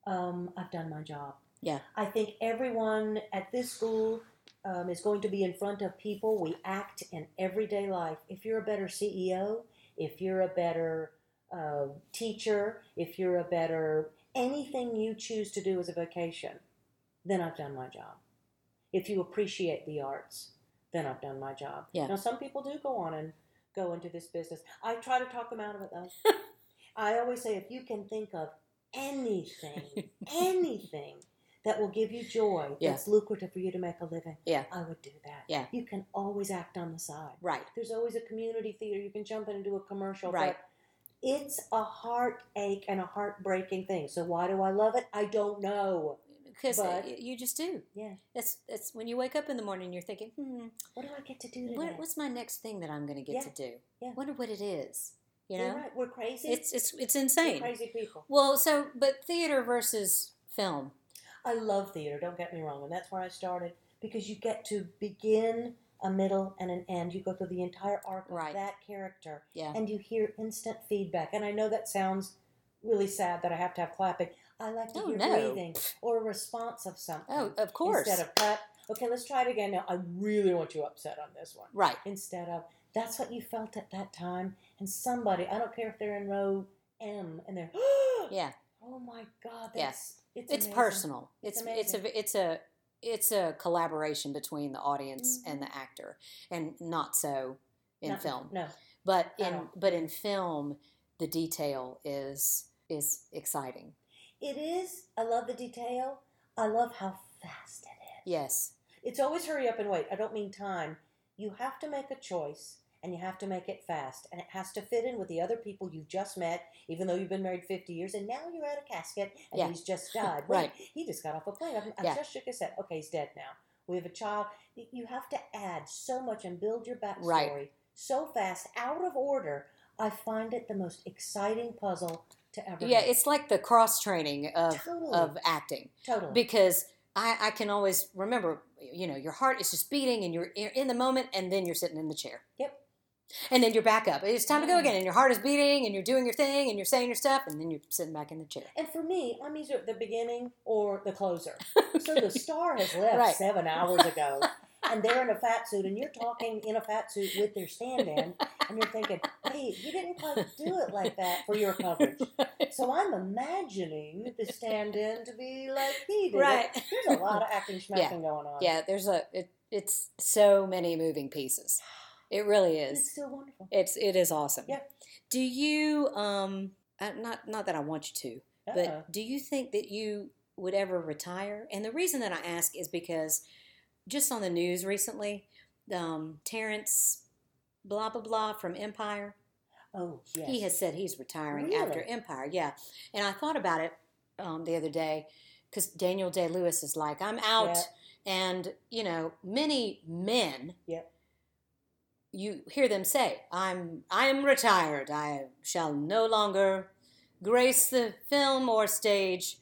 um, I've done my job. Yeah. I think everyone at this school um, is going to be in front of people. We act in everyday life. If you're a better C E O, if you're a better... Uh, teacher, if you're a better, anything you choose to do as a vocation, then I've done my job. If you appreciate the arts, then I've done my job. Yeah. Now, some people do go on and go into this business. I try to talk them out of it, though. I always say, if you can think of anything, anything that will give you joy, yeah. that's lucrative for you to make a living, yeah. I would do that. Yeah. You can always act on the side. Right. There's always a community theater. You can jump in and do a commercial. Right. But it's a heartache and a heartbreaking thing. So why do I love it? I don't know. Because you just do. Yeah. That's that's when you wake up in the morning, you're thinking, hmm. What do I get to do today? What, what's my next thing that I'm going to get yeah. to do? Yeah. I wonder what it is. You know? You're right. We're crazy. It's it's it's insane. We're crazy people. Well, so, but theater versus film. I love theater. Don't get me wrong. And that's where I started. Because you get to begin... a middle, and an end. You go through the entire arc right. of that character, yeah. and you hear instant feedback. And I know that sounds really sad that I have to have clapping. I like to oh, hear no. breathing or a response of something. Oh, of course. Instead of clap, okay, let's try it again. Now, I really want you upset on this one. Right. Instead of, that's what you felt at that time. And somebody, I don't care if they're in row M, and they're, yeah. Oh my God! That's, yes, it's it's amazing. Personal. It's it's, it's a it's a it's a collaboration between the audience mm-hmm. and the actor, and not so in no, film. No, but in but in film, the detail is is exciting. It is. I love the detail. I love how fast it is. Yes. It's always hurry up and wait. I don't mean time. You have to make a choice, and you have to make it fast. And it has to fit in with the other people you've just met, even though you've been married fifty years, and now you're out of casket, and yeah. he's just died. Wait, right. He just got off a plane. I yeah. just shook his head. Okay, he's dead now. We have a child. You have to add so much and build your backstory right. so fast, out of order. I find it the most exciting puzzle to ever yeah, make. It's like the cross-training of, totally. of acting. Totally. Because I, I can always remember, you know, your heart is just beating, and you're in the moment, and then you're sitting in the chair. Yep. And then you're back up. It's time to go again, and your heart is beating, and you're doing your thing, and you're saying your stuff, and then you're sitting back in the chair. And for me, I'm either the beginning or the closer. So the star has left right. seven hours ago, and they're in a fat suit, and you're talking in a fat suit with their stand-in, and you're thinking, wait, you didn't quite do it like that for your coverage. Right. So I'm imagining the stand-in to be like he did. Right. There's a lot of acting smacking yeah. going on. Yeah, there's a it, it's so many moving pieces. It really is. It's so wonderful. It's it is awesome. Yeah. Do you um not not that I want you to, Uh-oh. but do you think that you would ever retire? And the reason that I ask is because just on the news recently, um, Terrence blah blah blah from Empire. Oh, yes. He has said he's retiring really? after Empire. Yeah. And I thought about it um, the other day because Daniel Day-Lewis is like, I'm out, yep. and you know many men. Yep. You hear them say, I'm I am retired. I shall no longer grace the film or stage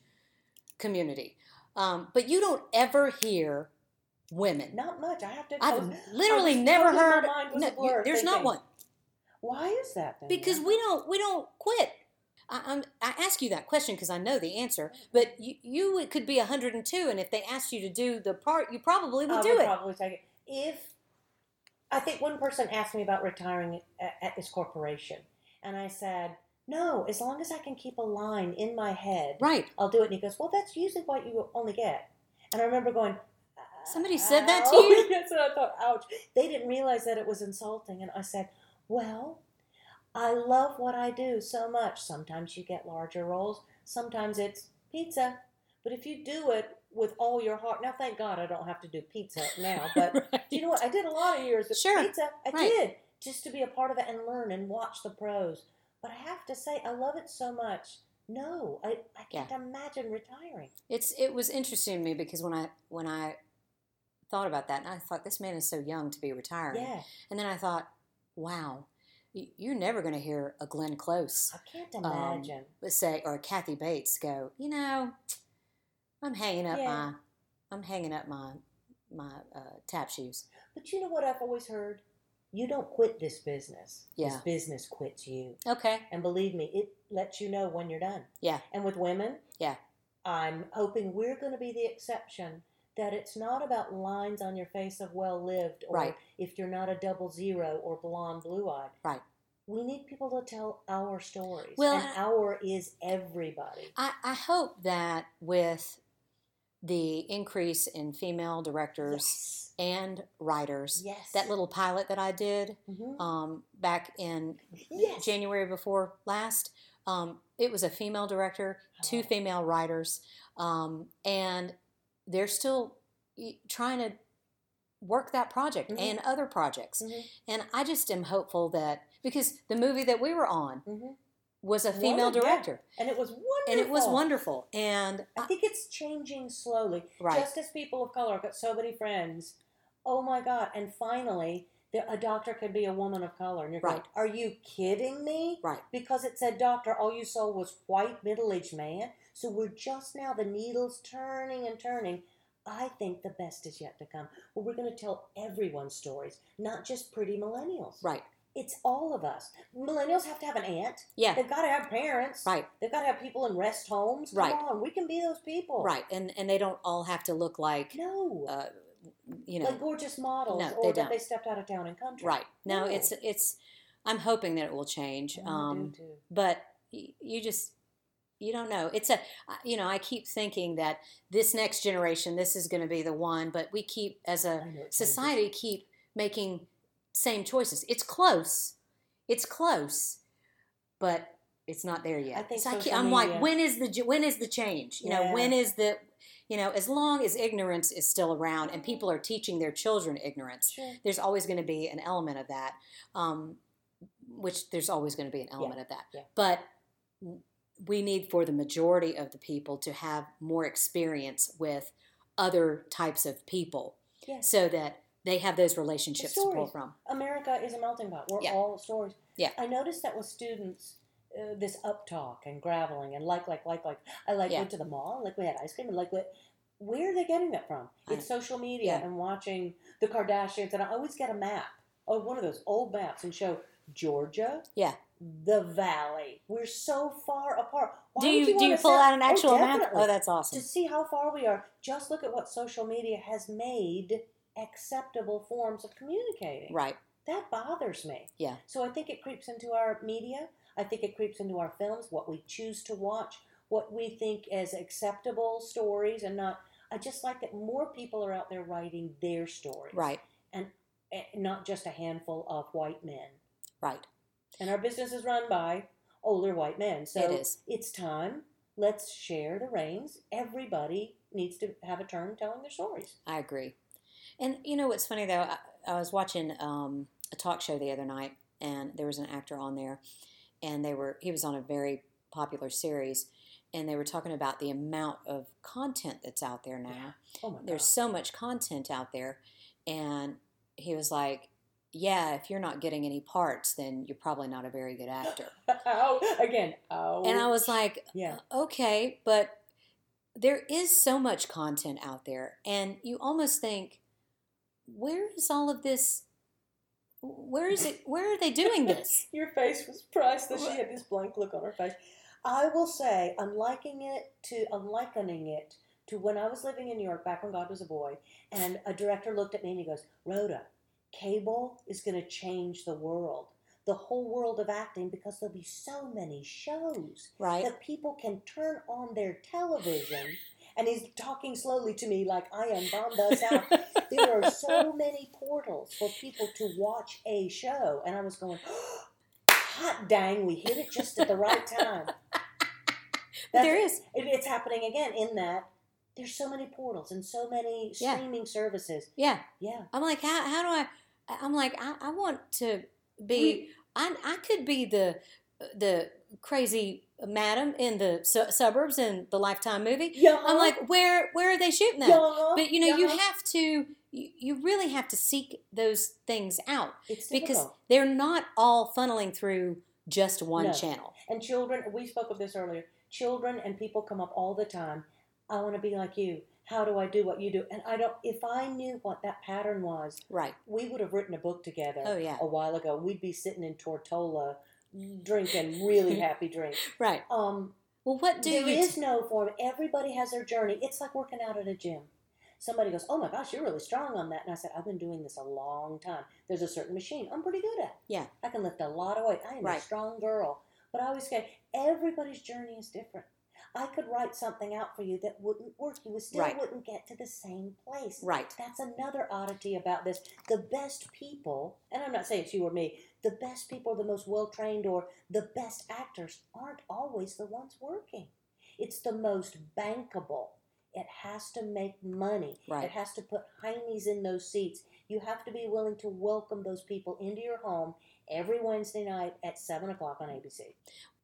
community. Um, but you don't ever hear women. Not much. I have to I've was, literally never heard no, you, there's thinking, not one. Why is that then? Because we don't we don't quit. I I'm, I ask you that question because I know the answer, but you, you it could be one hundred and two, and if they asked you to do the part, you probably would I do would it. Probably take it. If I think one person asked me about retiring at, at this corporation, and I said, no, as long as I can keep a line in my head, right. I'll do it. And he goes, well, that's usually what you only get. And I remember going, somebody said that to you? Yes, and I thought, ouch. They didn't realize that it was insulting. And I said, well, I love what I do so much. Sometimes you get larger roles. Sometimes it's pizza. But if you do it with all your heart, now thank God I don't have to do pizza now, but right. you know what? I did a lot of years of sure. pizza. I right. did, just to be a part of it and learn and watch the pros. But I have to say, I love it so much. No, I, I can't yeah. imagine retiring. It's It was interesting to me because when I when I thought about that, and I thought, this man is so young to be retiring. Yeah. And then I thought, wow, you're never going to hear a Glenn Close. I can't imagine. Um, let's say, or Kathy Bates go, you know, I'm hanging up yeah. my, I'm hanging up my, my uh, tap shoes. But you know what I've always heard? You don't quit this business. Yeah. This business quits you. Okay. And believe me, it lets you know when you're done. Yeah. And with women, yeah, I'm hoping we're going to be the exception. That it's not about lines on your face of well lived, or right. if you're not a double zero or blonde blue eyed. Right. We need people to tell our stories. Well, and I, our is everybody. I, I hope that with the increase in female directors yes. and writers. Yes. That little pilot that I did mm-hmm. um, back in yes. January before last, um, it was a female director, two oh. female writers, um, and they're still trying to work that project mm-hmm. and other projects. Mm-hmm. And I just am hopeful that, because the movie that we were on, mm-hmm. was a female One, director. Yeah. And it was wonderful. And it was wonderful. And I, I think it's changing slowly. Right. Just as people of color, I've got so many friends. Oh my God. And finally, the, a doctor could be a woman of color. And you're right. going, are you kidding me? Right. Because it said doctor, all you saw was white middle-aged man. So we're just now, the needle's turning and turning. I think the best is yet to come. Well, we're going to tell everyone's stories, not just pretty millennials. Right. It's all of us. Millennials have to have an aunt. Yeah. They've got to have parents. Right. They've got to have people in rest homes. Come right. on, we can be those people. Right. And and they don't all have to look like no, uh, you know, like gorgeous models, no, or they that don't. They stepped out of town and country. Right. No, yeah. it's it's. I'm hoping that it will change. I um, do too. But you just You don't know. It's a, you know, I keep thinking that this next generation, this is going to be the one, but we keep, as a society, keep making same choices. It's close. It's close, but it's not there yet. I think so. I keep, I'm media. like, when is the when is the change? You yeah. know, when is the, you know, as long as ignorance is still around and people are teaching their children ignorance, sure. there's always going to be an element of that, um, which there's always going to be an element yeah. of that. Yeah. But we need for the majority of the people to have more experience with other types of people yeah. so that they have those relationships to pull from. America is a melting pot. We're yeah. all stories. Yeah. I noticed that with students, uh, this up talk and graveling and like, like, like, like. I like yeah. went to the mall, like we had ice cream, and like what? Where are they getting that from? It's social media yeah. and watching the Kardashians. And I always get a map, or one of those old maps, and show Georgia. Yeah. The valley. We're so far apart. Why do you, you do you pull out an actual oh, map? Oh, that's awesome. To see how far we are, just look at what social media has made acceptable forms of communicating. Right. That bothers me. Yeah. So I think it creeps into our media. I think it creeps into our films, what we choose to watch, what we think as acceptable stories and not. I just like that more people are out there writing their stories. Right. And not just a handful of white men. Right. And our business is run by older white men. So it is. It's time. Let's share the reins. Everybody needs to have a turn telling their stories. I agree. And you know what's funny, though? I, I was watching um, a talk show the other night, and there was an actor on there, and they were he was on a very popular series, and they were talking about the amount of content that's out there now. Yeah. Oh my God. There's so much content out there, and he was like, yeah, if you're not getting any parts, then you're probably not a very good actor. Ow. Again, ow. And I was like, yeah. okay, but there is so much content out there. And you almost think, where is all of this? Where is it? Where are they doing this? Your face was priceless. She had this blank look on her face. I will say, I'm likening it to, I'm likening it to when I was living in New York back when God was a boy, and a director looked at me and he goes, Rhoda, cable is going to change the world, the whole world of acting, because there'll be so many shows right. that people can turn on their television. And he's talking slowly to me like I am Bombas out. There are so many portals for people to watch a show. And I was going, oh, hot dang, we hit it just at the right time. That's, there is. It, it's happening again in that. There's so many portals and so many streaming yeah. services. Yeah. Yeah. I'm like, how how do I, I'm like, I, I want to be, we, I I could be the the crazy madam in the su- suburbs in the Lifetime movie. Yeah. I'm like, where where are they shooting that? Yeah. But, you know, yeah. you have to, you, you really have to seek those things out. It's because difficult. They're not all funneling through just one no. channel. And children, we spoke of this earlier, children and people come up all the time. I want to be like you. How do I do what you do? And I don't. If I knew what that pattern was, right, we would have written a book together. Oh, yeah. A while ago, we'd be sitting in Tortola, drinking really happy drinks. Right. Um. Well, what do there you is t- no form. Everybody has their journey. It's like working out at a gym. Somebody goes, "Oh my gosh, you're really strong on that," and I said, "I've been doing this a long time. There's a certain machine I'm pretty good at. Yeah, I can lift a lot of weight. I am right. a strong girl." But I always say, everybody's journey is different. I could write something out for you that wouldn't work. You still right. wouldn't get to the same place. Right. That's another oddity about this. The best people, and I'm not saying it's you or me, the best people, the most well-trained, or the best actors aren't always the ones working. It's the most bankable. It has to make money. Right. It has to put heinies in those seats. You have to be willing to welcome those people into your home every Wednesday night at seven o'clock on A B C.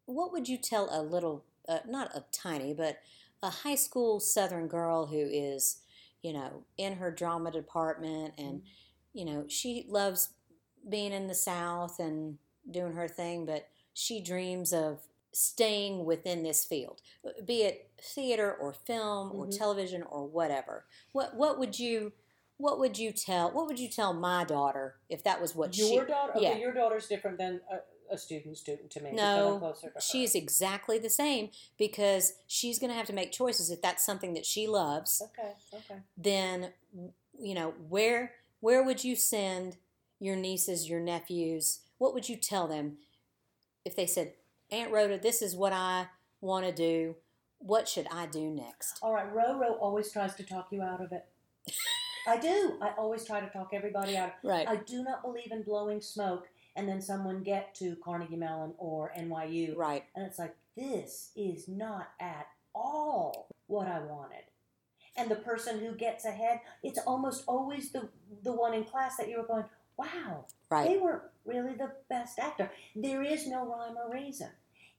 What would you tell a little... Uh, not a tiny, but a high school Southern girl who is, you know, in her drama department and, mm-hmm. you know, she loves being in the South and doing her thing, but she dreams of staying within this field, be it theater or film mm-hmm. or television or whatever. What what would you what would you tell what would you tell my daughter if that was what your she... Your daughter? Okay, yeah. Your daughter's different than... Uh, a student student to me. No, to she's exactly the same because she's going to have to make choices if that's something that she loves. Okay, okay. Then, you know, where where would you send your nieces, your nephews? What would you tell them if they said, Aunt Rhoda, this is what I want to do? What should I do next? All right, Roro always tries to talk you out of it. I do. I always try to talk everybody out of it. Right. I do not believe in blowing smoke and then someone get to Carnegie Mellon or N Y U. Right. And it's like, this is not at all what I wanted. And the person who gets ahead, it's almost always the the one in class that you were going, wow, right. They weren't really the best actor. There is no rhyme or reason.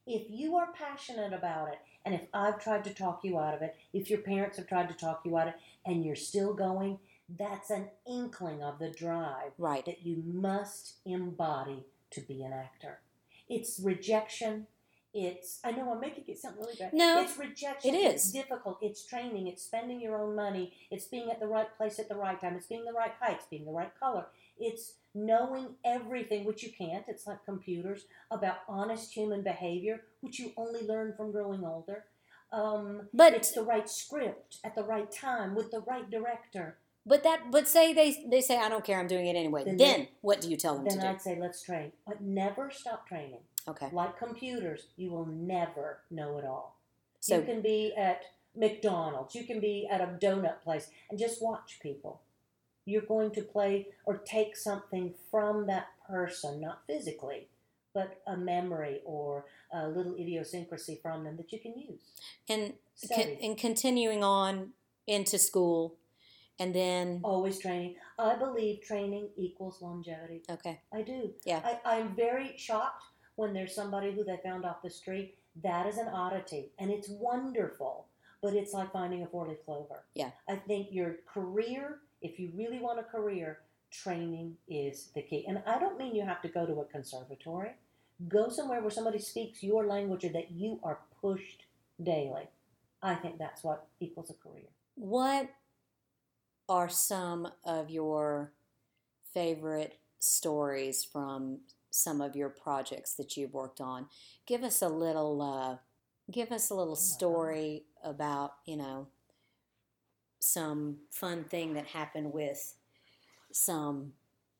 If you are passionate about it, and if I've tried to talk you out of it, if your parents have tried to talk you out of it, and you're still going, that's an inkling of the drive right. that you must embody to be an actor. It's rejection. It's, I know I'm making it sound really bad. No, it's rejection. It is. It's difficult. It's training. It's spending your own money. It's being at the right place at the right time. It's being the right height. It's being the right color. It's knowing everything, which you can't. It's like computers, about honest human behavior, which you only learn from growing older. Um, but it's the right script at the right time with the right director. But that, but say they they say, I don't care, I'm doing it anyway. Then, then what do you tell them to do? Then I'd say, let's train. But never stop training. Okay. Like computers, you will never know it all. So, you can be at McDonald's. You can be at a donut place and just watch people. You're going to play or take something from that person, not physically, but a memory or a little idiosyncrasy from them that you can use. And, con- and continuing on into school. And then... Always training. I believe training equals longevity. Okay. I do. Yeah. I, I'm very shocked when there's somebody who they found off the street. That is an oddity. And it's wonderful. But it's like finding a four-leaf clover. Yeah. I think your career, if you really want a career, training is the key. And I don't mean you have to go to a conservatory. Go somewhere where somebody speaks your language or that you are pushed daily. I think that's what equals a career. What... are some of your favorite stories from some of your projects that you've worked on? Give us a little, uh, give us a little story about, you know, some fun thing that happened with some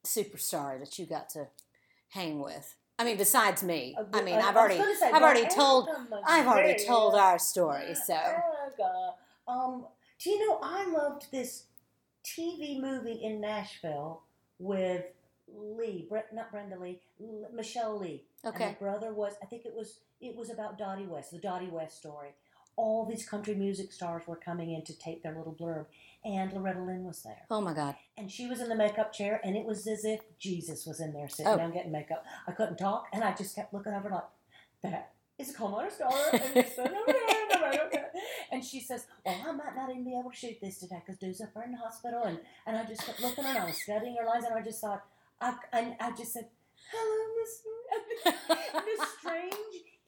superstar that you got to hang with. I mean, besides me. I mean, I've already, I've already told, I've already told our story. So, um, do you know I loved this T V movie in Nashville with Lee, Bre- not Brenda Lee, L- Michelle Lee. Okay. And her brother was, I think it was, it was about Dottie West, the Dottie West story. All these country music stars were coming in to take their little blurb, and Loretta Lynn was there. Oh my God! And she was in the makeup chair, and it was as if Jesus was in there sitting oh. down getting makeup. I couldn't talk, and I just kept looking over like, that is a Commodore star. And she says, well, I might not even be able to shoot this today because Du's up in the hospital. And, and I just kept looking and I was studying her lines and I just thought, I, I, I just said, hello, Miss This strange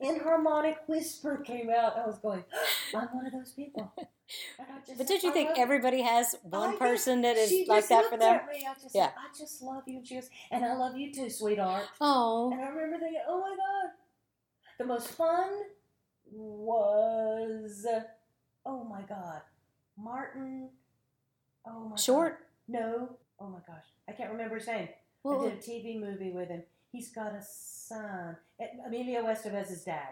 inharmonic whisper came out. I was going, I'm one of those people. And I just, but did you I think love, everybody has one I person that is like that for them? Me. I just yeah. said, I just love you. And she goes, and I love you too, sweetheart. Oh. And I remember thinking, oh my God. The most fun was... Oh my God, Martin. Oh my Short? God. No. Oh my gosh, I can't remember his name. Well, I did a T V movie with him. He's got a son. Emilio Estevez's dad.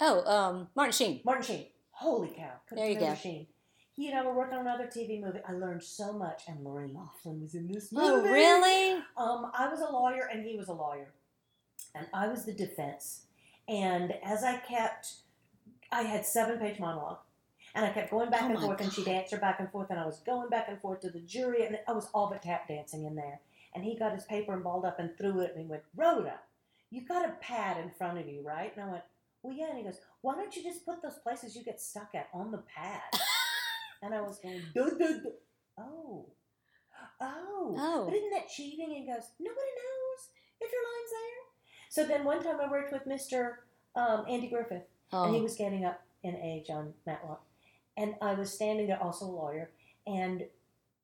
Oh, um, Martin Sheen. Martin Sheen. Holy cow! Couldn't there you go. Sheen. He and I were working on another T V movie. I learned so much, and Lori Loughlin was in this movie. Oh, really? Um, I was a lawyer, and he was a lawyer, and I was the defense. And as I kept, I had seven-page monologue. And I kept going back oh and forth, God. And she'd answer back and forth, and I was going back and forth to the jury, and I was all but tap dancing in there. And he got his paper and balled up and threw it, and he went, Rhoda, you got a pad in front of you, right? And I went, well, yeah. And he goes, why don't you just put those places you get stuck at on the pad? And I was going, duh, duh, duh. Oh. oh, oh, but isn't that cheating? And he goes, nobody knows if your line's there. So then one time I worked with Mister Um, Andy Griffith, oh. and he was getting up in age on Matlock. And I was standing there, also a lawyer, and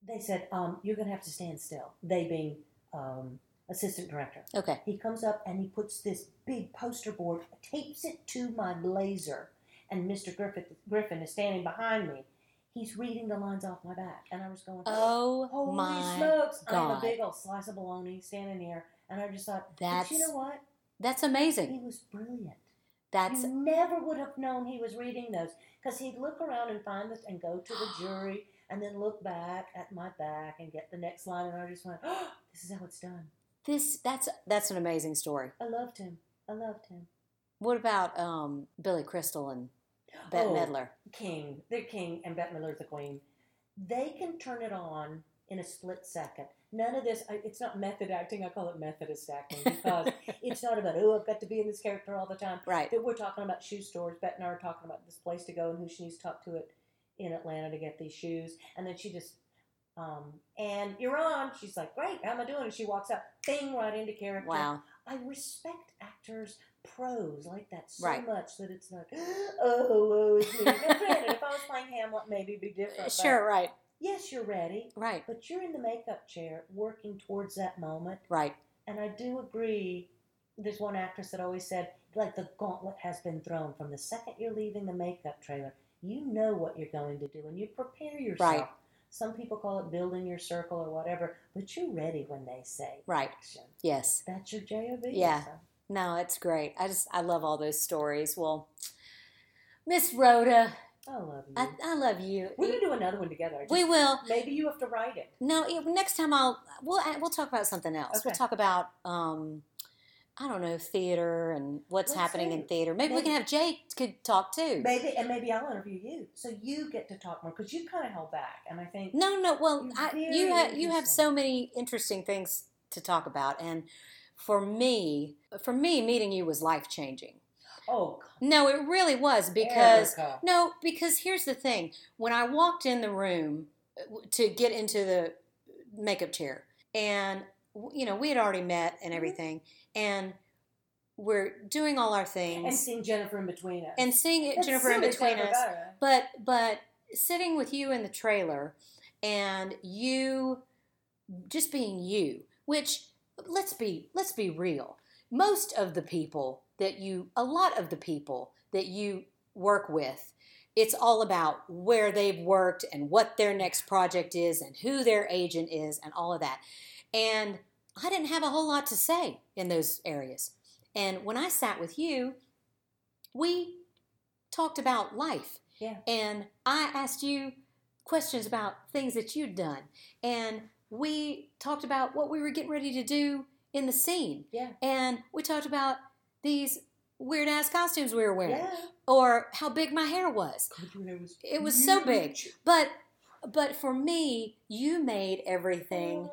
they said, um, you're going to have to stand still, they being um, assistant director. Okay. He comes up and he puts this big poster board, tapes it to my blazer, and Mister Griffith, Griffin is standing behind me. He's reading the lines off my back, and I was going, oh, holy my smokes. God. I'm a big old slice of bologna standing here, and I just thought, that's, but you know what? That's amazing. He was brilliant. That's, you never would have known he was reading those, because he'd look around and find this and go to the jury and then look back at my back and get the next line, and I just went, oh, this is how it's done. This that's that's an amazing story. I loved him. I loved him. What about um, Billy Crystal and Bette oh, Midler? King. They're king, and Bette Midler's the queen. They can turn it on in a split second. None of this, it's not method acting. I call it Methodist acting, because it's not about, oh, I've got to be in this character all the time. Right. But we're talking about shoe stores. Bette and I are talking about this place to go and who she needs to talk to it in Atlanta to get these shoes. And then she just, um, and you're on. She's like, great, how am I doing? And she walks up, bing, right into character. Wow. I respect actors, pros like that so right. much that it's not, oh, oh, it's me. If I was playing Hamlet, maybe it'd be different. Sure, but, right. Yes, you're ready. Right. But you're in the makeup chair working towards that moment. Right. And I do agree. There's one actress that always said, like, the gauntlet has been thrown from the second you're leaving the makeup trailer. You know what you're going to do, and you prepare yourself. Right. Some people call it building your circle or whatever, but you're ready when they say right. action. Yes. That's your J O B. Yeah. So. No, it's great. I just, I love all those stories. Well, Miss Rhoda. I love you. I, I love you. We're going to do another one together. Just, we will. Maybe you have to write it. No, next time I'll, we'll, we'll talk about something else. Okay. We'll talk about, um, I don't know, theater and what's Let's happening see. in theater. Maybe, maybe we can have Jake could talk too. Maybe, and maybe I'll interview you. So you get to talk more, because you kind of held back. And I think. No, no. Well, I, you, ha- you have so many interesting things to talk about. And for me, for me, meeting you was life-changing. Oh, God. No, it really was, because Erica. no, because here's the thing. When I walked in the room to get into the makeup chair, and you know, we had already met and everything, and we're doing all our things and seeing Jennifer in between us and seeing it, Jennifer in between us. Better. But but sitting with you in the trailer and you just being you, which let's be let's be real. Most of the people. That you, a lot of the people that you work with, it's all about where they've worked and what their next project is and who their agent is and all of that. And I didn't have a whole lot to say in those areas. And when I sat with you, we talked about life. Yeah. And I asked you questions about things that you'd done. And we talked about what we were getting ready to do in the scene. Yeah. And we talked about these weird ass costumes we were wearing, yeah. or how big my hair was. God, it was, it was so big. But but for me, you made everything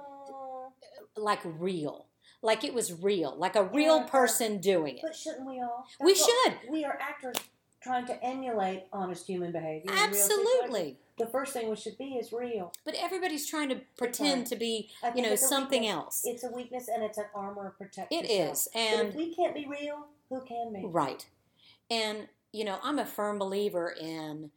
like real, like it was real, like a real yeah. person doing it. But shouldn't we all? That's we should. We are actors trying to emulate honest human behavior. Absolutely. The first thing we should be is real. But everybody's trying to pretend to be, you know, something weakness. else. It's a weakness, and it's an armor of protection. It yourself. is. And but if we can't be real, who can be? Right. And, you know, I'm a firm believer in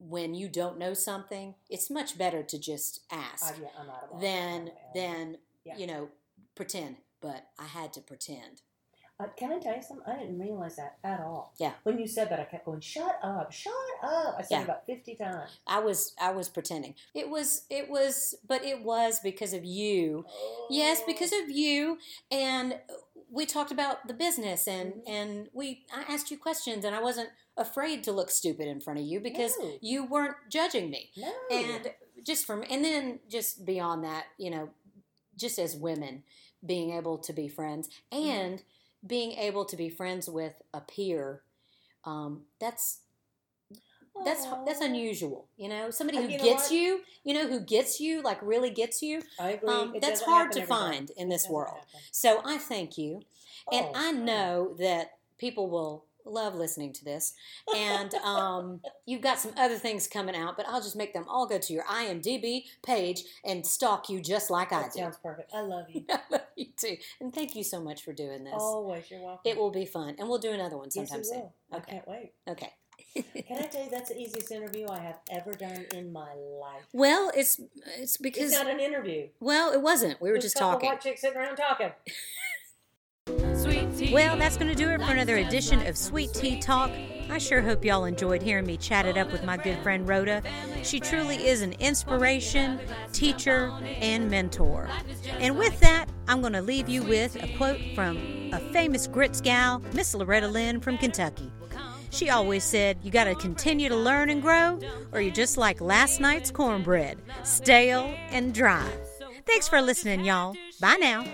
when you don't know something, it's much better to just ask uh, yeah, I'm not about than, that. than yeah. you know, pretend. But I had to pretend. Uh, can I tell you something? I didn't realize that at all. Yeah. When you said that, I kept going, shut up, shut up. I said yeah. it about fifty times. I was I was pretending. It was, it was, but it was because of you. Oh. Yes, because of you. And we talked about the business, and, mm-hmm. and we I asked you questions, and I wasn't afraid to look stupid in front of you because no. you weren't judging me. No. And just from, and then just beyond that, you know, just as women, being able to be friends and... Mm-hmm. Being able to be friends with a peer, um, that's that's Aww. that's unusual. You know, somebody who you gets know you, you know, who gets you, like really gets you. I agree. Um, that's hard to find in this world. Happen. So I thank you, oh, and I know yeah. that people will love listening to this. And um, you've got some other things coming out, but I'll just make them all go to your I M D B page and stalk you just like that I do. Sounds perfect. I love you. I love you too. And thank you so much for doing this. Always. You're welcome. It will be fun. And we'll do another one sometime yes, soon. Will. Okay. I can't wait. Okay. Can I tell you that's the easiest interview I have ever done in my life? Well, it's it's because... It's not an interview. Well, it wasn't. We were just talking. Just a couple of white chicks sitting around talking. Well, that's going to do it for another edition of Sweet Tea Talk. I sure hope y'all enjoyed hearing me chat it up with my good friend Rhoda. She truly is an inspiration, teacher, and mentor. And with that, I'm going to leave you with a quote from a famous grits gal, Miss Loretta Lynn from Kentucky. She always said, you got to continue to learn and grow, or you're just like last night's cornbread, stale and dry. Thanks for listening, y'all. Bye now.